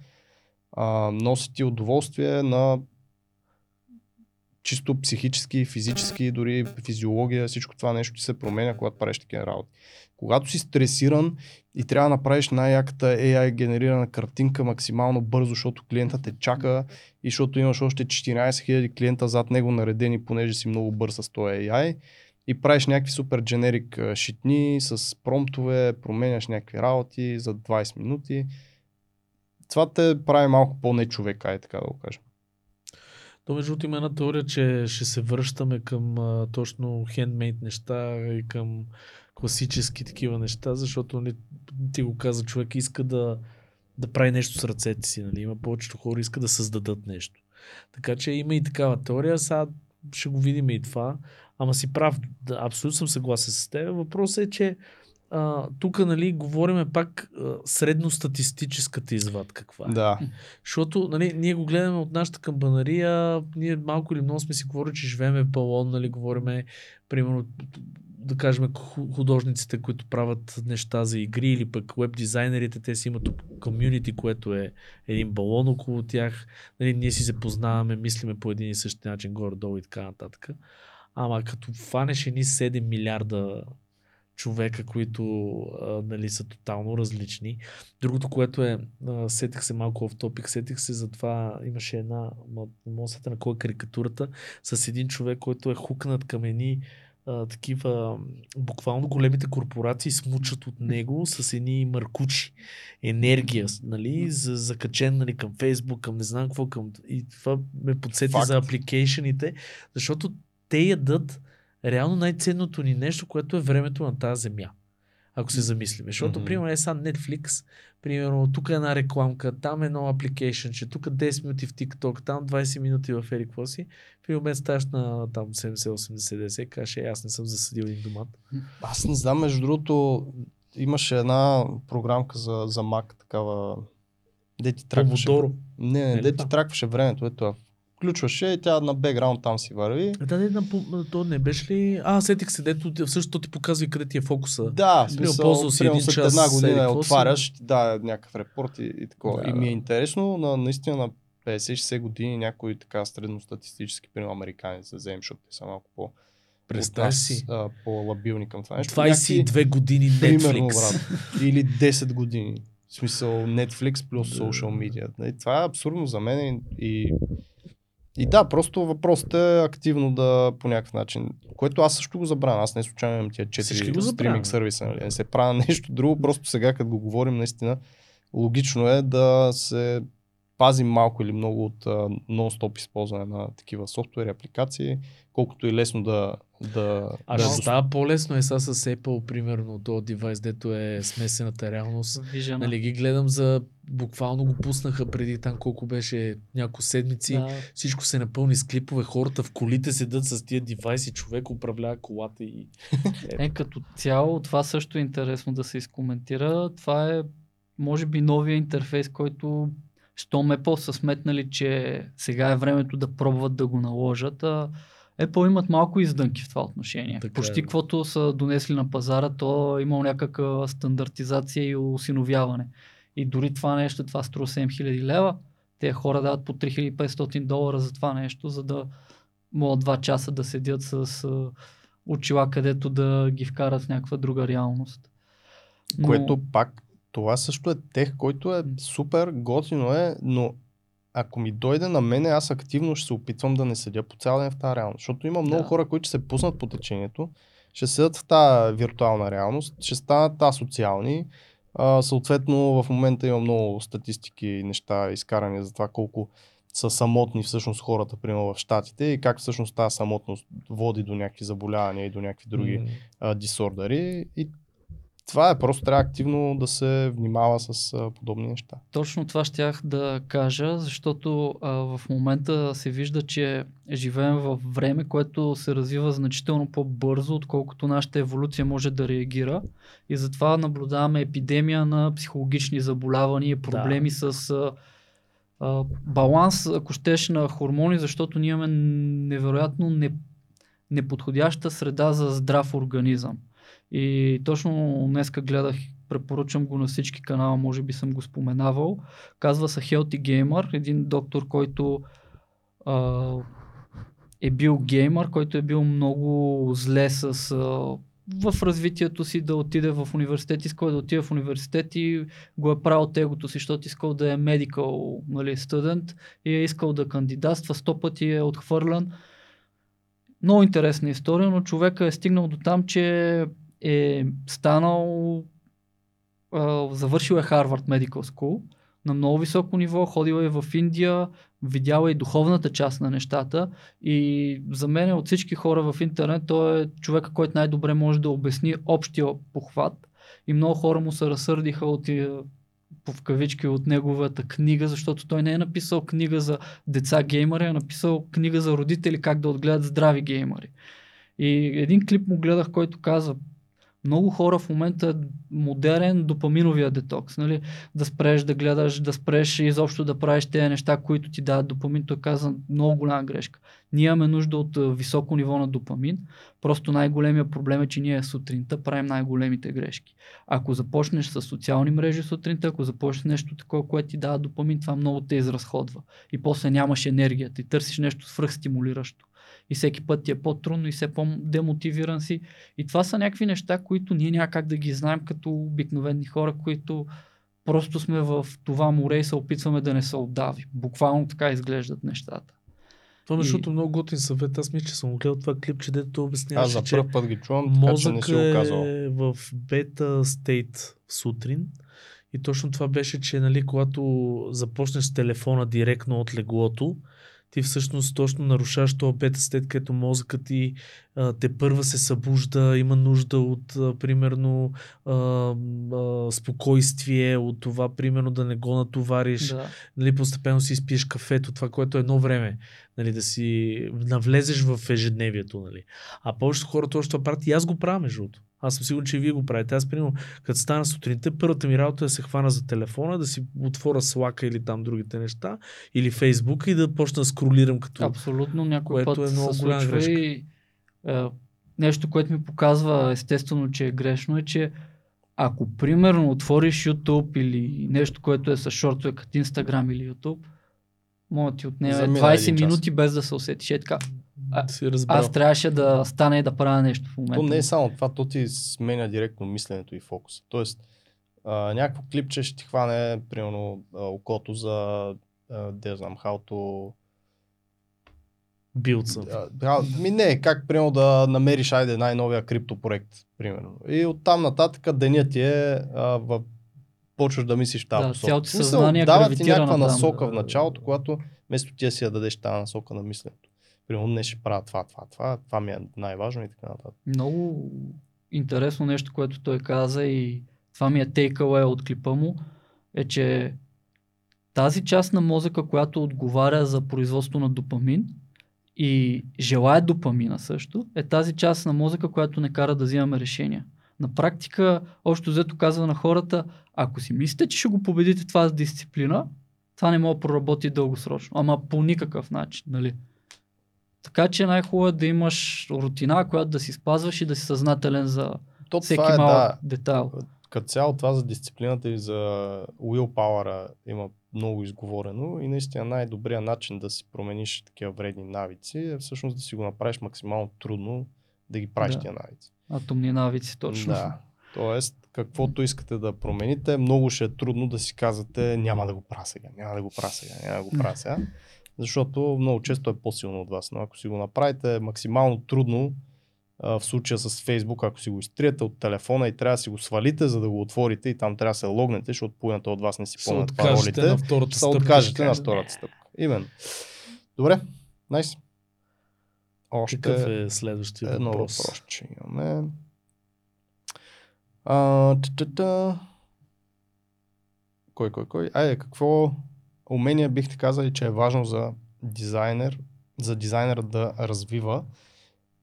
носи ти удоволствие на чисто психически, физически, дори физиология, всичко това нещо ти се променя, когато правиш такива работи. Когато си стресиран и трябва да направиш най-яката AI генерирана картинка максимално бързо, защото клиента те чака и защото имаш още 14 000 клиента зад него наредени, понеже си много бърз с този AI и правиш някакви супер дженерик шитни с промптове, променяш някакви работи за 20 минути. Това те прави малко по-нечовека, така да го кажем. То между другото има една теория, че ще се връщаме към точно хендмейд неща и към класически такива неща, защото не, ти го каза, човек иска да прави нещо с ръцете си, нали? Има повечето хора, иска да създадат нещо. Така че има и такава теория, сега ще го видим и това. Ама си прав, да, абсолютно съм съгласен с теб. Въпросът е, че тук, нали, говориме пак средностатистическата извадка каква е. Да. Защото, нали, ние го гледаме от нашата камбанария, ние малко или много сме си говорили, че живеем в балон, нали, говориме, примерно, да кажем, художниците, които правят неща за игри, или пък веб дизайнерите, те си имат комюнити, което е един балон около тях, нали, ние си се познаваме, мислиме по един и същи начин, горе-долу и така нататък. Ама като фанеш едни 7 милиарда човека, които нали, са тотално различни. Другото, което е, сетих се малко в топик, сетих се за това, имаше една, мозата на кой е карикатурата, с един човек, който е хукнат към едни такива, буквално големите корпорации смучат от него с едни мъркучи, енергия, нали, закачен нали, към Facebook, към не знам какво, към... и това ме подсети Факт. За апликейшените, защото те ядат реално най-ценното ни нещо, което е времето на тази земя. Ако се замислиме. Защото, примерно, е сам Netflix, примерно, тук е една рекламка, там е едно апликейшънче, тук 10 минути в TikTok, там 20 минути в Ерикво си. В един момент ставаш на там 70-80-90, каже, аз не съм засадил един домат. Аз не знам, между другото, имаше една програмка за Mac, такава... Де ти тракваше времето, ето включваше и тя на бекграунд там си върви. То не беше ли... Сетих се, дето всъщност ти показва и къде ти е фокуса. Да, смисъл, примерно след една година отваряш, да, някакъв репорт и такова. Да, и ми е интересно, наистина на 50-60 години някой така средностатистически, примерно американец да вземе, защото те са малко по... Представи си. По-лабилни към това нещо. 22 години Netflix. Примерно, брат. Или 10 години. В смисъл Netflix плюс social media. Това е абсурдно за мен и да, просто въпросът е активно да по някакъв начин, което аз също го забравям, аз не случайно имам тия 4 стриминг сервиса, нали? Не се правя нещо друго, просто сега като го говорим наистина, логично е да се пазим малко или много от нон-стоп използване на такива софтуери, апликации, колкото и лесно да... Да, по-лесно е сега с Apple, примерно, този девайс, дето е смесената реалност. Вижена. Нали ги гледам за... Буквално го пуснаха преди там колко беше няколко седмици. Да. Всичко се напълни с клипове, хората в колите седат с тия девайси, човек управлява колата и... Като цяло, това също е интересно да се изкоментира. Това е, може би, новия интерфейс, който... Щом Apple са сметнали, че сега е времето да пробват да го наложат, а Apple имат малко издънки в това отношение. Така почти каквото са донесли на пазара, то е имало някаква стандартизация и осиновяване. И дори това нещо, това струва 7000 лева, те хора дават по $3,500 за това нещо, за да могат 2 часа да седят с очила, където да ги вкарат в някаква друга реалност. Но... Което пак това също е тех, който е супер, готино е, но ако ми дойде на мене, аз активно ще се опитвам да не седя по цял ден в тази реалност. Защото има много хора, които ще се пуснат по течението, ще седят в тази виртуална реалност, ще станат асоциални. Съответно в момента има много статистики и неща изкарани за това колко са самотни всъщност хората, примерно в щатите и как всъщност тази самотност води до някакви заболявания и до някакви други дисордъри. И това е, просто трябва активно да се внимава с подобни неща. Точно това щях да кажа, защото в момента се вижда, че живеем в време, което се развива значително по-бързо, отколкото нашата еволюция може да реагира. И затова наблюдаваме епидемия на психологични заболявания, проблеми с баланс, ако щеш, на хормони, защото ние имаме невероятно неподходяща среда за здрав организъм. И точно днеска гледах, препоръчам го на всички канала, може би съм го споменавал. Казва се Healthy Gamer, един доктор, който е бил геймър, който е бил много зле в развитието си да отиде в университет, искал да отиде в университет и го е правил тегото си, защото искал да е medical, нали, студент и е искал да кандидатства, 100 пъти е отхвърлян. Много интересна история, но човека е стигнал до там, че е станал, завършил е Harvard Medical School, на много високо ниво, ходила е в Индия, видяла и духовната част на нещата и за мен от всички хора в интернет той е човека, който най-добре може да обясни общия похват и много хора му се разсърдиха от в кавички от неговата книга, защото той не е написал книга за деца геймери, а написал книга за родители как да отгледат здрави геймери. И един клип му гледах, който казва: много хора в момента е модерен допаминовия детокс, нали? Да спреш да гледаш, да спреш и изобщо да правиш тези неща, които ти дадат допамин. Той каза много голяма грешка. Ние имаме нужда от високо ниво на допамин, просто най-големия проблем е, че ние сутринта правим най-големите грешки. Ако започнеш с социални мрежи сутринта, ако започнеш нещо такова, което ти дава допамин, това много те изразходва и после нямаш енергията и търсиш нещо свръхстимулиращо. И всеки път ти е по-трудно и все по-демотивиран си. И това са някакви неща, които ние няма как да ги знаем като обикновени хора, които просто сме в това море и се опитваме да не се отдави. Буквално така изглеждат нещата. Това защото много готин съвет. Аз мисля, че съм гледал това клипче, дето обясняваше, за пръв път ги чувам, мозък е в бета стейт сутрин. И точно това беше, че нали, когато започнеш с телефона директно от леглото, ти всъщност точно нарушаваш това бета-стейт, където мозъкът ти тепърва се събужда, има нужда от примерно спокойствие, от това примерно да не го натовариш, да. Нали, постепенно си изпиеш кафето, това което едно време, нали, да си навлезеш в ежедневието. Нали. А повечето хора точно това правят и аз го правя между другото. Аз съм сигурен, че и вие го правите. Аз, примерно, като стана сутринта, първата ми работа е да се хвана за телефона, да си отворя Slack или там другите неща, или Facebook и да почна да скролирам като... Абсолютно, някой път е много се случва и нещо, което ми показва естествено, че е грешно, е, че ако, примерно, отвориш YouTube или нещо, което е с шортове като Instagram или YouTube, може да ти отнеме 20 минути без да се усетиш. Е така... Аз трябваше да стана и да правя нещо в момента. То не е само това, то ти сменя директно мисленето и фокуса. Тоест, някакво клипче ще ти хване, примерно, окото за, да знам, how to... build something. Не, как, примерно, да намериш, айде, най-новия криптопроект, примерно. И оттам нататък денят ти е в... почваш да мислиш в тази посока. Дават ти някаква насока в началото, когато вместо ти си я дадеш тази насока на мисленето. Примерно не ще правя това ми е най-важно и така нататък. Много интересно нещо, което той каза и това ми е takeaway от клипа му, е, че тази част на мозъка, която отговаря за производство на допамин и желая допамина също, е тази част на мозъка, която не кара да взимаме решения. На практика, общо взето казва на хората, ако си мислите, че ще го победите това с дисциплина, това не може да проработи дългосрочно, ама по никакъв начин, нали? Така че най-хубаво е да имаш рутина, която да си спазваш и да си съзнателен за всеки малък детайл. Като цяло това за дисциплината и за willpower-а има много изговорено и наистина най-добрият начин да си промениш такива вредни навици е всъщност да си го направиш максимално трудно да ги правиш тия навици. Атомни навици, точно. Да. Тоест, каквото искате да промените, много ще е трудно да си казвате няма да го правя сега. Защото много често е по-силно от вас, но ако си го направите максимално трудно, в случая с Facebook, ако си го изтриете от телефона и трябва да си го свалите, за да го отворите и там трябва да се логнете, защото половината от вас не си помнят паролите, се откажете на втората стъпка. Именно. Добре, найс. Какъв е следващия въпрос? Ще имаме. Кой? Айде, какво... Умения бихте казали, че е важно за дизайнер да развива,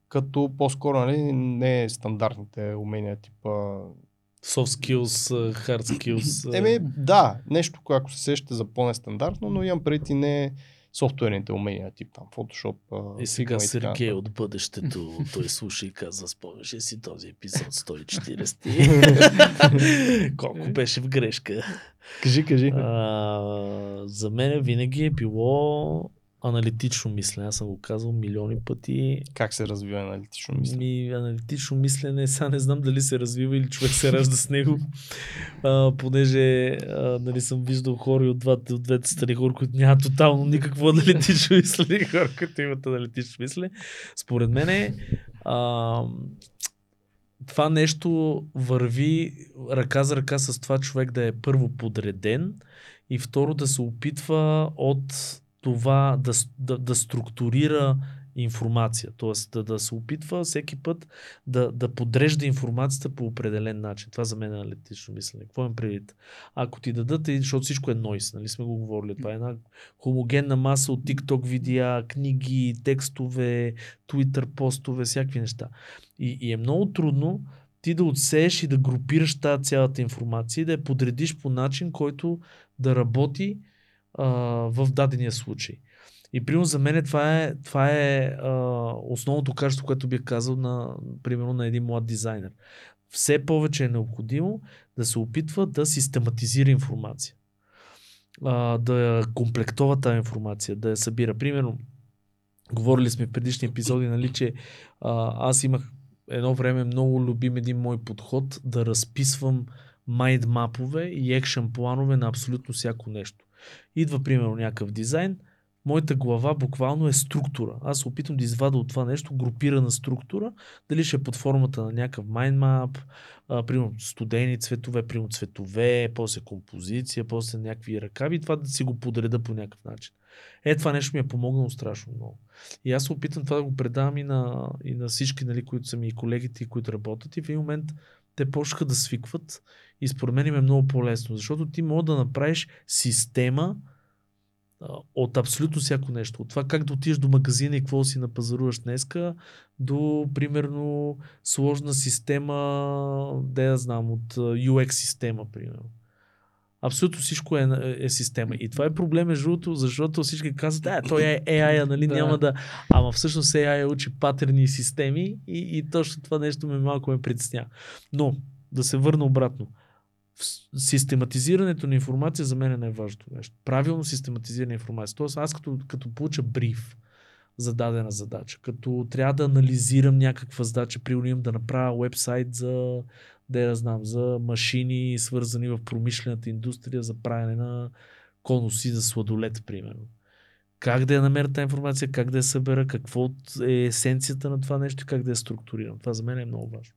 като по-скоро, нали, не стандартните умения типа... Soft skills, hard skills... Да, нещо, което се сеща за по-нестандартно, но имам преди не софтуерните умения, тип там Photoshop... И сега Сергей от бъдещето, той слуша и казва, спомняш ли си този епизод 140? Колко беше в грешка. Кажи. За мен винаги е било аналитично мислене. Аз съм го казвал милиони пъти. Как се развива аналитично мислене? Аналитично мислене, сега не знам дали се развива или човек се ражда с него, понеже нали, съм виждал хора от двете страни, хора, които няма тотално никакво аналитично мислене, хора, които имат аналитично мислене. Според мен това нещо върви ръка за ръка с това човек да е първо подреден и второ да се опитва от това да структурира информация, т.е. да се опитва всеки път да подрежда информацията по определен начин. Това за мен е аналитично мислене. Какво имам предвид? Ако ти дадат, защото всичко е нойс, нали сме го говорили, това е една хомогенна маса от TikTok видеа, книги, текстове, Twitter постове, всякакви неща. И е много трудно ти да отсееш и да групираш тази цялата информация и да я подредиш по начин, който да работи в дадения случай. И примерно за мен това е основното качество, което бих казал примерно на един млад дизайнер. Все повече е необходимо да се опитва да систематизира информация. Да комплектова тази информация, да я събира. Примерно, говорили сме в предишни епизоди, нали, че аз имах едно време много любим един мой подход да разписвам майндмапове и екшън планове на абсолютно всяко нещо. Идва примерно някакъв дизайн, моята глава буквално е структура. Аз се опитам да извада от това нещо групирана структура, дали ще е под формата на някакъв майндмап, примерно студени цветове, примерно цветове, после композиция, после някакви ръкави, това да си го подреда по някакъв начин. Това нещо ми е помогнало страшно много. И аз се опитам това да го предавам и на всички, нали, които са ми и колегите, които работят, и в един момент те почнаха да свикват и според мен им е много по-лесно, защото ти може да направиш система от абсолютно всяко нещо. От това как да отидеш до магазина и какво си напазаруваш днеска, до примерно сложна система, да знам, от UX система, примерно. Абсолютно всичко е система. И това е проблем, защото всички казват, той е AI, нали, няма да... Ама всъщност AI учи патърни системи и точно това нещо малко ме притесня. Но, да се върна обратно. Систематизирането на информация за мен е най-важното нещо. Правилно систематизиране информация. Тоест аз като получа бриф за дадена задача, като трябва да анализирам някаква задача, приемам да направя уебсайт за, за машини, свързани в промишлената индустрия за правене на конуси за сладолет, примерно. Как да я намеря тази информация, как да я събера, какво е есенцията на това нещо и как да я структурирам. Това за мен е много важно.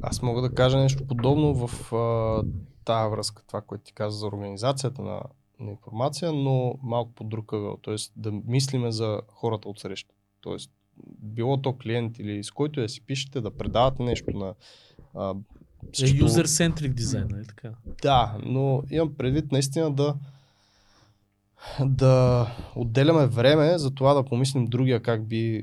Аз мога да кажа нещо подобно в тази връзка, това, което ти каза за организацията на информация, но малко под друг ъгъл, т.е. да мислиме за хората от среща. Т.е. било то клиент или с който да си пишете, да предавате нещо на... User-centric дизайн, е така? Да, но имам предвид наистина да отделяме време за това да помислим другия как би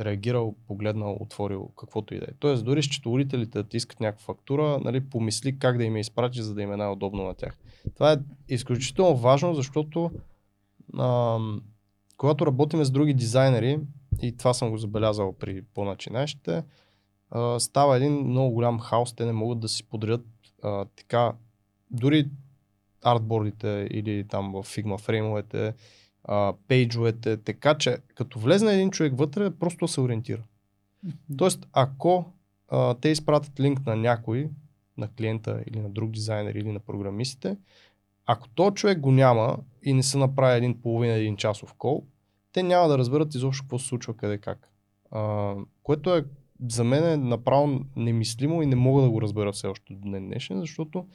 реагирал, погледнал, отворил, каквото и да е. Тоест, дори счетоводителите да ти искат някаква фактура, нали, помисли как да им я изпрати, за да им е най-удобно на тях. Това е изключително важно, защото когато работим с други дизайнери, и това съм го забелязал при по-начинаещите, става един много голям хаос, те не могат да си подредят така, дори артбордите или там в Figma фреймовете, пейджовете, така че като влезне един човек вътре, просто се ориентира. Тоест, ако те изпратят линк на някой, на клиента или на друг дизайнер или на програмистите, ако този човек го няма и не се направи един половина-един часов кол, те няма да разберат изобщо какво се случва, къде как. Което е за мен е направо немислимо и не мога да го разбера все още днес днешен, защото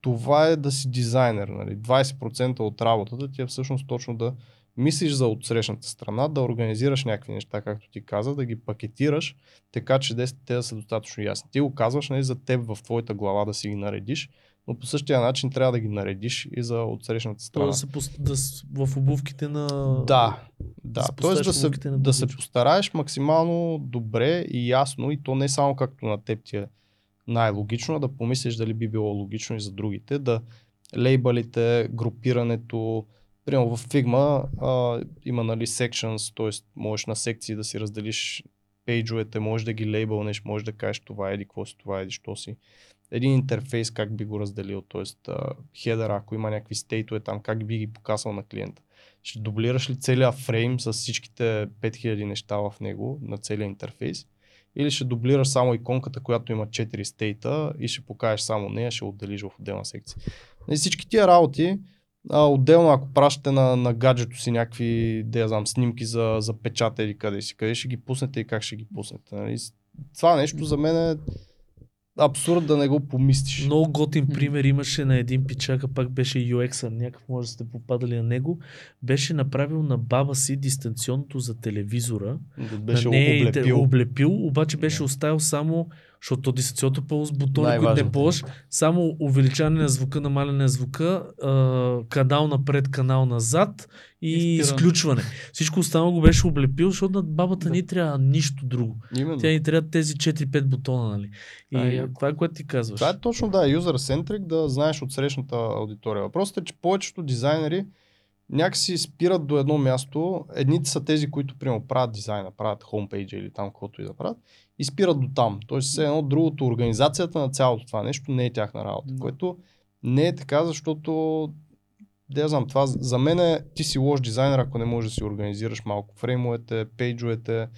това е да си дизайнер, нали? 20% от работата ти е всъщност точно да мислиш за отсрещната страна, да организираш някакви неща, както ти каза, да ги пакетираш, така че те да са достатъчно ясни. Ти го казваш, нали, за теб в твоята глава да си ги наредиш, но по същия начин трябва да ги наредиш и за отсрещната страна. В обувките на... Да, т.е. да се постараеш максимално добре и ясно, и то не само както на теб ти е най-логично, да помислиш дали би било логично и за другите, да лейбълите, групирането. Примерно в Figma има, нали, sections, т.е. можеш на секции да си разделиш пейджовете, можеш да ги лейбълнеш, можеш да кажеш това еди, какво си, това еди, що си. Един интерфейс как би го разделил, т.е. хедър, ако има някакви стейтове там, как би ги показал на клиента. Ще дублираш ли целия фрейм с всичките 5000 неща в него на целия интерфейс? Или ще дублираш само иконката, която има 4 стейта и ще покажеш само нея, ще отделиш в отделна секция. И всички тия работи, отделно ако пращате на гаджето си някакви снимки за печата или къде си, къде ще ги пуснете и как ще ги пуснете. Нали? това нещо за мен е абсурд да не го помислиш. Много готин пример имаше на един пичака, пак беше UX-а, някакъв може да сте попадали на него. Беше направил на баба си дистанционното за телевизора. Беше облепил, обаче беше оставил само, защото дистанционното пълз бутони, които не полъж, само увеличаване на звука, намаляне на звука, канал напред, канал назад и изключване. Всичко останало го беше облепил, защото над бабата ни трябва нищо друго. Именно. Тя ни трябва тези 4-5 бутона, нали? И това е, което ти казваш. Това е точно, да, юзър-центрик, да знаеш от срещната аудитория. Въпросът е, че повечето дизайнери някакси спират до едно място. Едните са тези, които примерно правят дизайна, правят хомпейджа или там, каквото и да правят, и спират до там. Тоест, все едно другото, организацията на цялото това нещо не е тяхна работа, което не е така, защото да знам, това за мен е, ти си лош дизайнер, ако не можеш да си организираш малко фреймовете, пейджовете,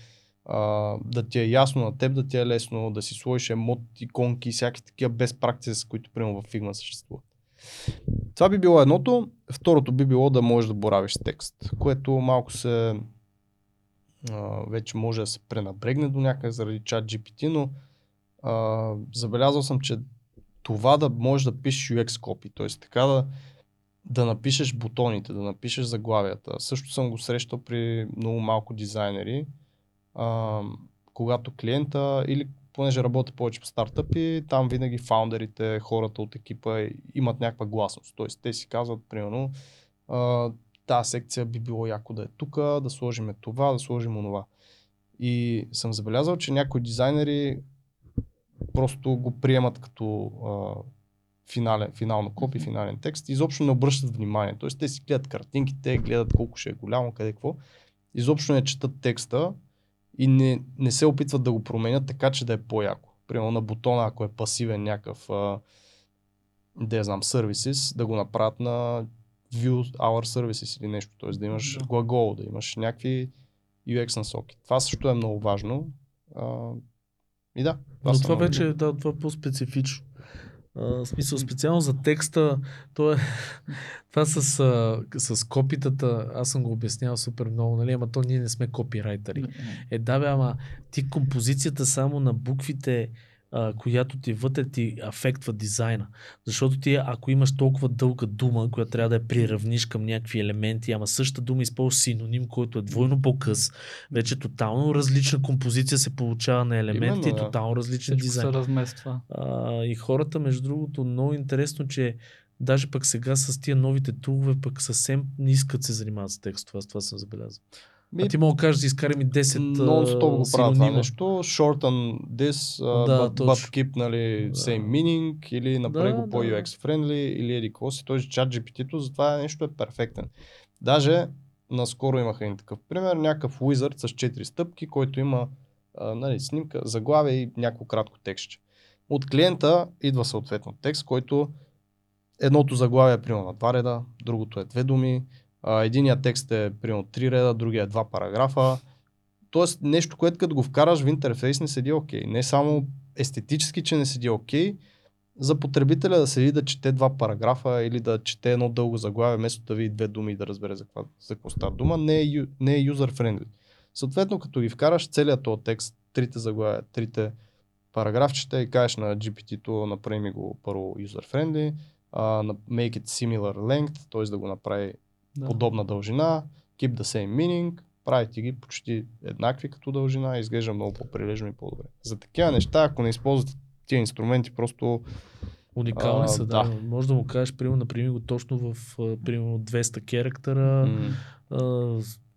да ти е ясно на теб, да ти е лесно, да си сложиш емот, иконки и всякакви такива без практика, които примерно в Figma съществуват. Това би било едното. Второто би било да можеш да боравиш с текст, което малко се вече може да се пренабрегне до някъде заради чат GPT, но забелязал съм, че това да можеш да пишеш UX copy, т.е. така да напишеш бутоните, да напишеш заглавията. Също съм го срещал при много малко дизайнери, когато клиента или понеже работя повече по стартъпи, там винаги фаундерите, хората от екипа имат някаква гласност. Тоест, те си казват, примерно, тази секция би било яко да е тук, да сложим това, да сложим онова. И съм забелязал, че някои дизайнери просто го приемат като финално копи, финален текст. Изобщо не обръщат внимание. Тоест, те си гледат картинките, гледат колко ще е голямо, къде какво. Изобщо не четат текста и не се опитват да го променят така, че да е по-яко. Примерно на бутона, ако е пасивен някакъв, services, да го направят на view our services или нещо. Т.е. да имаш глагол, да имаш някакви UX насоки. Това също е много важно. Но това вече е по-специфично. Смисъл, специално за текста, това с копитата, аз съм го обяснявал супер много, нали, ама то ние не сме копирайтери. Ама ти композицията само на буквите, която ти вътре ти афектва дизайна. Защото ти, ако имаш толкова дълга дума, която трябва да я приравниш към някакви елементи, ама същата дума използваш синоним, който е двойно по-къс, вече тотално различна композиция се получава на елементи. Именно, тотално различен дизайн. Се размества. И хората, между другото, много интересно, че даже пък сега с тия новите тулове пък съвсем не искат се занимават с текстове. Това съм забелязал. А ти мога да кажеш да изкарам и 10 нон-стоп го правя това нещо, short on this, but keep, нали, same meaning, или направи го по-UX friendly, или еди какво си, т.е. чат GPT-то, затова нещо е перфектен. Даже наскоро имаха един такъв пример, някакъв wizard с 4 стъпки, който има снимка, заглавие и някакво кратко текстче. От клиента идва съответно текст, който едното заглавие е примерно на 2 реда, другото е 2 думи, единият текст е примерно 3 реда, другия е 2 параграфа. Тоест нещо, което като го вкараш в интерфейс не седи окей. Не само естетически, че не седи окей, за потребителя да седи да чете 2 параграфа или да чете едно дълго заглавие, вместо да види 2 думи и да разбере за какво става дума, не е юзър-френдли. Съответно, като ги вкараш целият този текст, 3 заглавия, 3 параграфчета и кажеш на GPT-то, направи ми го първо юзър-френдли, make it similar length, т.е. да го направи подобна дължина, keep the same meaning, правите ги почти еднакви като дължина, изглежда много по-прилежно и по-добре. За такива неща, ако не използвате тия инструменти, просто уникални са, Може да му кажеш, например, го точно в примерно 200 керактера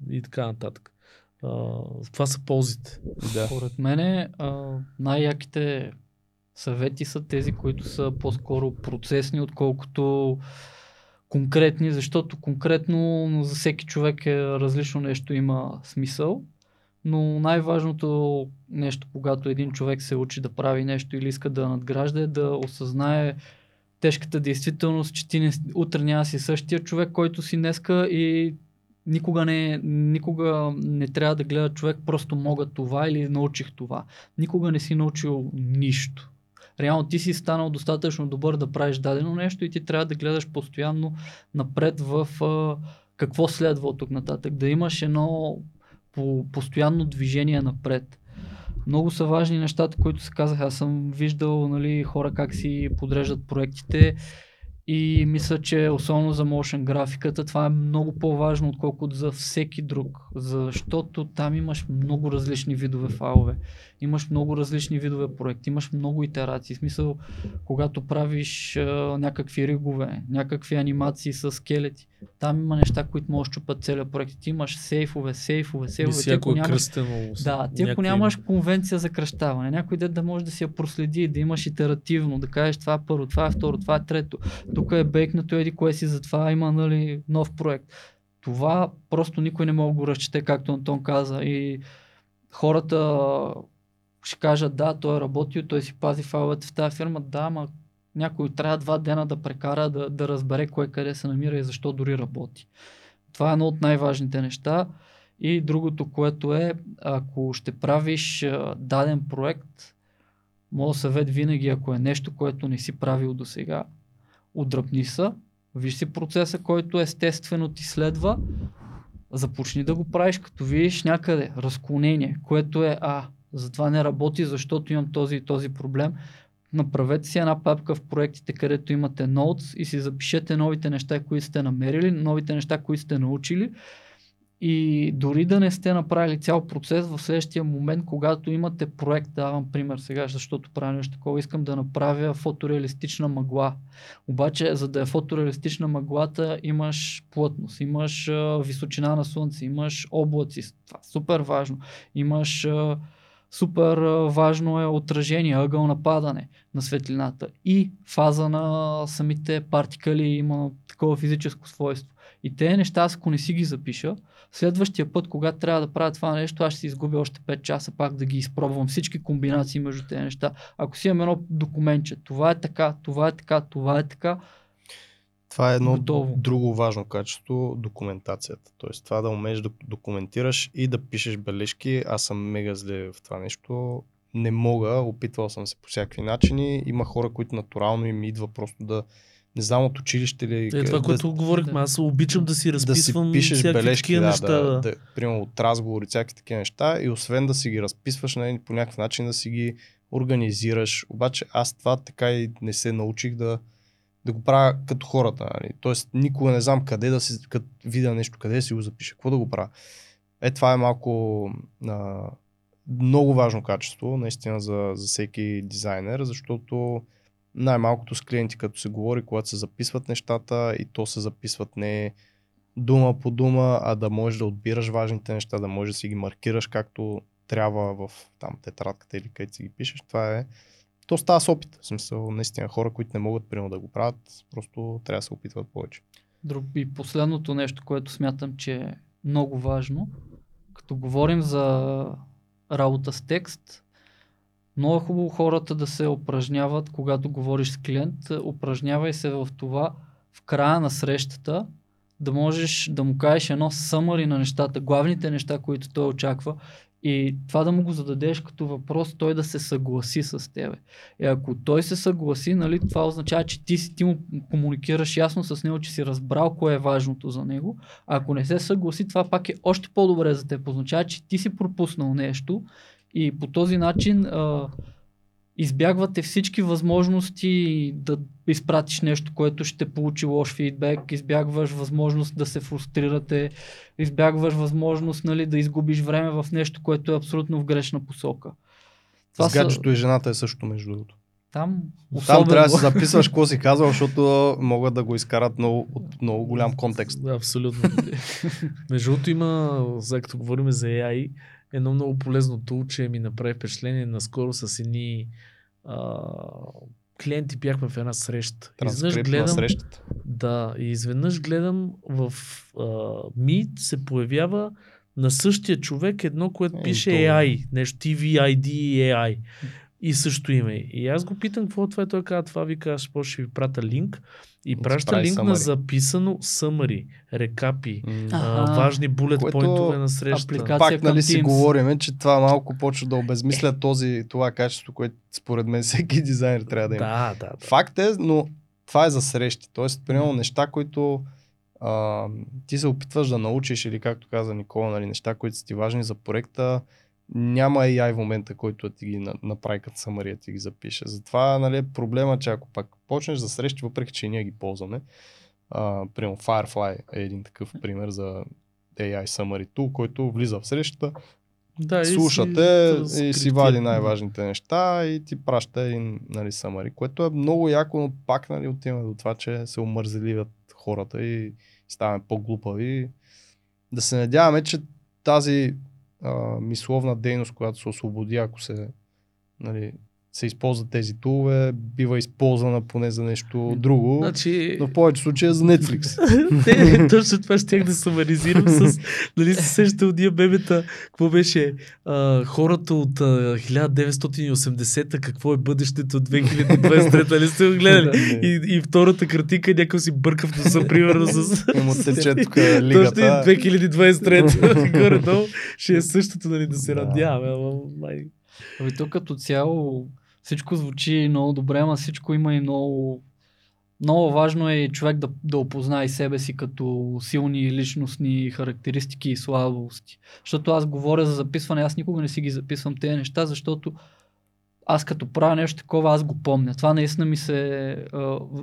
и така нататък. Това са ползите. Според мене най-яките съвети са тези, които са по-скоро процесни, отколкото конкретни, защото конкретно за всеки човек е различно нещо, има смисъл, но най-важното нещо, когато един човек се учи да прави нещо или иска да надгражда, е да осъзнае тежката действителност, че ти утре няма си същия човек, който си днеска, и никога не трябва да гледа човек просто мога това или научих това. Никога не си научил нищо. Реално ти си станал достатъчно добър да правиш дадено нещо и ти трябва да гледаш постоянно напред в какво следва от тук нататък. Да имаш едно постоянно движение напред. Много са важни нещата, които се казаха. Аз съм виждал, нали, хора как си подреждат проектите и мисля, че особено за motion графиката това е много по-важно, отколкото за всеки друг, защото там имаш много различни видове файлове, имаш много различни видове проекти, имаш много итерации. В смисъл, когато правиш някакви ригове, някакви анимации с скелети, там има неща, които можеш да чупат целият проект. Ти имаш сейфове. Ти ако нямаш конвенция за кръщаване, някой дет да може да си я проследи, да имаш итеративно, да кажеш това е първо, това е второ, това е трето. Тук е бейкнато, еди кое си, затова има, нали, нов проект. Това просто никой не може да го разчете, както Антон каза. И хората ще кажат, да, той е работил, той си пази файловете в тази фирма, да, ама някой трябва 2 дена да прекара, да разбере кое къде се намира и защо дори работи. Това е едно от най-важните неща. И другото, което е, ако ще правиш даден проект, моят съвет винаги, ако е нещо, което не си правил досега, отдръпни се, виж си процеса, който естествено ти следва, започни да го правиш, като видиш някъде разклонение, което е затова не работи, защото имам този и този проблем. Направете си една папка в проектите, където имате notes и си запишете новите неща, които сте намерили, новите неща, които сте научили. И дори да не сте направили цял процес, в следващия момент, когато имате проект, давам пример сега, защото правя нещо такова, искам да направя фотореалистична мъгла. Обаче, за да е фотореалистична мъглата, имаш плътност, имаш височина на слънце, имаш облаци, това е супер важно, имаш... Супер важно е отражение, ъгъл на падане на светлината и фаза на самите партикали, има такова физическо свойство. И тези неща, аз ако не си ги запиша, следващия път, когато трябва да правя това нещо, аз ще си изгубя още 5 часа пак да ги изпробвам всички комбинации между тези неща. Ако си имам едно документче, това е така. Това е едно друго важно качество, документацията. Тоест това да умееш да документираш и да пишеш бележки. Аз съм мега зле в това нещо. Не мога, опитвал съм се по всякакви начини. Има хора, които натурално им идва просто да... Не знам от училище ли... Това, което говорихме, аз обичам да си разписвам всякакви такива неща. Да, примерно от разговори, всякакви такива неща. И освен да си ги разписваш, по някакъв начин да си ги организираш. Обаче аз това така и не се научих да го правя като хората. Нали? Тоест никога не знам къде да си, като видя нещо, къде да си го запиша, какво да го правя. Това е малко много важно качество наистина за всеки дизайнер, защото най-малкото с клиенти като се говори, когато се записват нещата и то се записват не дума по дума, а да можеш да отбираш важните неща, да можеш да си ги маркираш както трябва в там тетрадката или където си ги пишеш, това е. То става с опит. В смисъл, наистина хора, които не могат примерно да го правят, просто трябва да се опитват повече. И последното нещо, което смятам, че е много важно, като говорим за работа с текст, много е хубаво хората да се упражняват, когато говориш с клиент, упражнявай се в това в края на срещата, да можеш да му кажеш едно съмъри на нещата, главните неща, които той очаква. И това да му го зададеш като въпрос, той да се съгласи с тебе. И ако той се съгласи, нали, това означава, че ти му комуникираш ясно с него, че си разбрал кое е важното за него. А ако не се съгласи, това пак е още по-добре за теб. Означава, че ти си пропуснал нещо и по този начин избягвате всички възможности да изпратиш нещо, което ще получи лош фидбек, избягваш възможност да се фрустрирате, избягваш възможност, нали, да изгубиш време в нещо, което е абсолютно в грешна посока. С гаджето и жената е също, между другото. Там трябва да се записваш какво си казвал, защото могат да го изкарат от много голям контекст. Да, абсолютно. Между другото има, като говорим за AI, едно много полезно тул, че ми направи впечатление. Наскоро с едни клиенти бяхме в една среща. Транскрипт на срещата. Да, и изведнъж гледам в Meet се появява на същия човек едно, което пише AI. Нещо TVID AI. И също име. И аз го питам, какво е това? Той казва, това ви казва, аз ще ви прата линк. И праща линк summary. На записано съмъри, рекапи, важни булет поинтове на среща. Пак, нали, си говорим, че това малко почва да обезмисля това качество, което според мен всеки дизайнер трябва да има. Да. Факт е, но това е за срещи. Тоест, примерно неща, които ти се опитваш да научиш или както каза Никола, нали, неща, които са ти важни за проекта, няма AI в момента, който ти ги направи като самария, ти ги запише. Затова, нали, проблема, че ако пак почнеш да срещи, въпреки че ние ги ползваме, примерно Firefly е един такъв пример за AI summary tool, който влиза в срещата, да, слушате и си вади най-важните неща и ти праща един, нали, summary, което е много яко, но пак, нали, отиваме до това, че се омързеливат хората и ставаме по-глупави. Да се надяваме, че тази мисловна дейност, която се освободи, ако се, нали, се използват тези тулове, бива използвана поне за нещо друго, значи... но в повече случая за Netflix. Не, точно това щях да самаризирам с, нали се сеща от тия бебета, какво беше хората от 1980-та, какво е бъдещето от 2023-та, нали сте го гледали? И втората картинка някой си бърка в носа, примерно с... Тече тук лигата. Точно и 2023-та, горе-долу, ще е същото, нали, да се радяваме. Ами то като цяло... Всичко звучи много добре, ама всичко има и много... Много важно е човек да опознае себе си като силни личностни характеристики и слабости. Защото аз говоря за записване, аз никога не си ги записвам тези неща, защото аз като правя нещо такова, аз го помня. Това наистина ми се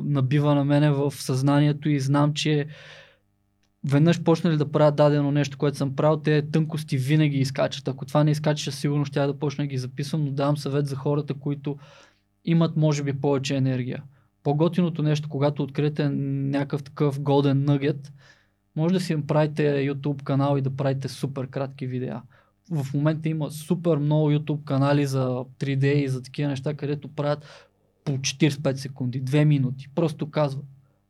набива на мене в съзнанието и знам, че веднъж почнали да правя дадено нещо, което съм правил, те тънкости винаги изкачат. Ако това не изкача, сигурно ще я да почна да ги записвам, но давам съвет за хората, които имат, може би, повече енергия. По-готиното нещо, когато откриете някакъв такъв golden nugget, може да си им правите YouTube канал и да правите супер кратки видеа. В момента има супер много YouTube канали за 3D и за такива неща, където правят по 45 секунди, 2 минути. Просто казват.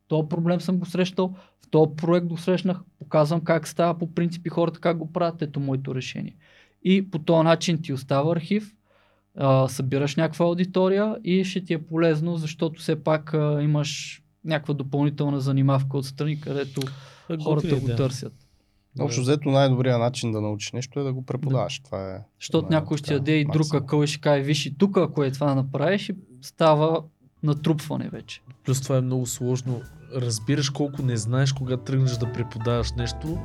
Този проблем съм го срещал, в този проект го срещнах, показвам как става по принцип и хората как го правят, ето моето решение. И по този начин ти остава архив, събираш някаква аудитория и ще ти е полезно, защото все пак имаш някаква допълнителна занимавка отстрани, където хората го търсят. Общо взето най-добрият начин да научиш нещо е да го преподаваш. Това е. Защото някой ще яде и друг акъл и ще каже, виж и тук, ако е това направиш, става натрупване вече. Плюс това е много сложно. Разбираш колко не знаеш, кога тръгнеш да преподаваш нещо,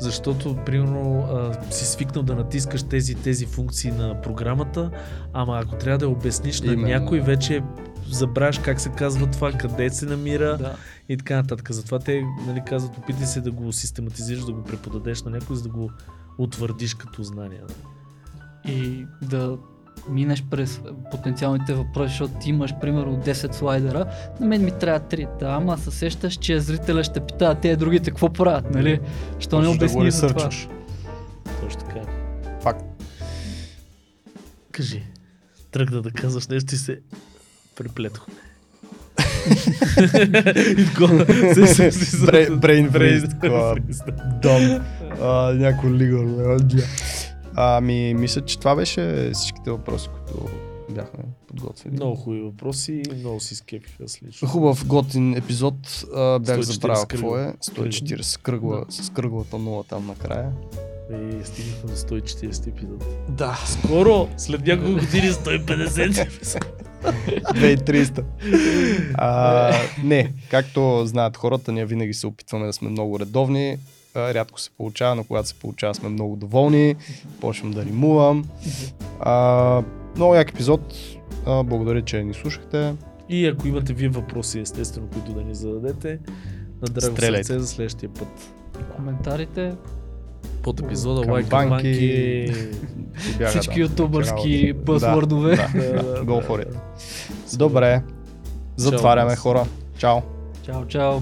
защото, примерно, си свикнал да натискаш тези функции на програмата, ама ако трябва да обясниш именно на някой, вече забравяш как се казва това, къде се намира, да, и така нататък. Затова те, нали, казват, опитай се да го систематизираш, да го преподадеш на някой, за да го утвърдиш като знание. И да минеш през потенциалните въпроси, защото ти имаш, примерно, 10 слайдера, на мен ми трябва 3, да, ама се сещаш, че зрителя ще пита, а те другите какво правят, нали? Що не обясни за това? Точно така. Факт. Кажи, тръгна да казваш нещо и се преплетох. Брейн фриз. Дом. Някой лигор. Ами, мисля, че това беше всичките въпроси, които бяхме подготвили. Много хубави въпроси и много си скепиха с лично. Хубав, готин епизод. Бях забравил какво е. 140 кръгла, да, с кръглата нула там накрая. И стигнахме до 140 епизод. Да. Скоро, след няколко години, 150 епизод. 2300. Не, както знаят хората, ние винаги се опитваме да сме много редовни. Рядко се получава, но когато се получава, сме много доволни. Почвам да римувам. Много як епизод. Благодаря, че ни слушахте. И ако имате вие въпроси, естествено, които да ни зададете, на драго сърце за следващия път. Коментарите под епизода, лайк, банки, всички ютубърски пъсвордове. Go for it. Добре. Затваряме, хора. Чао. Чао, чао.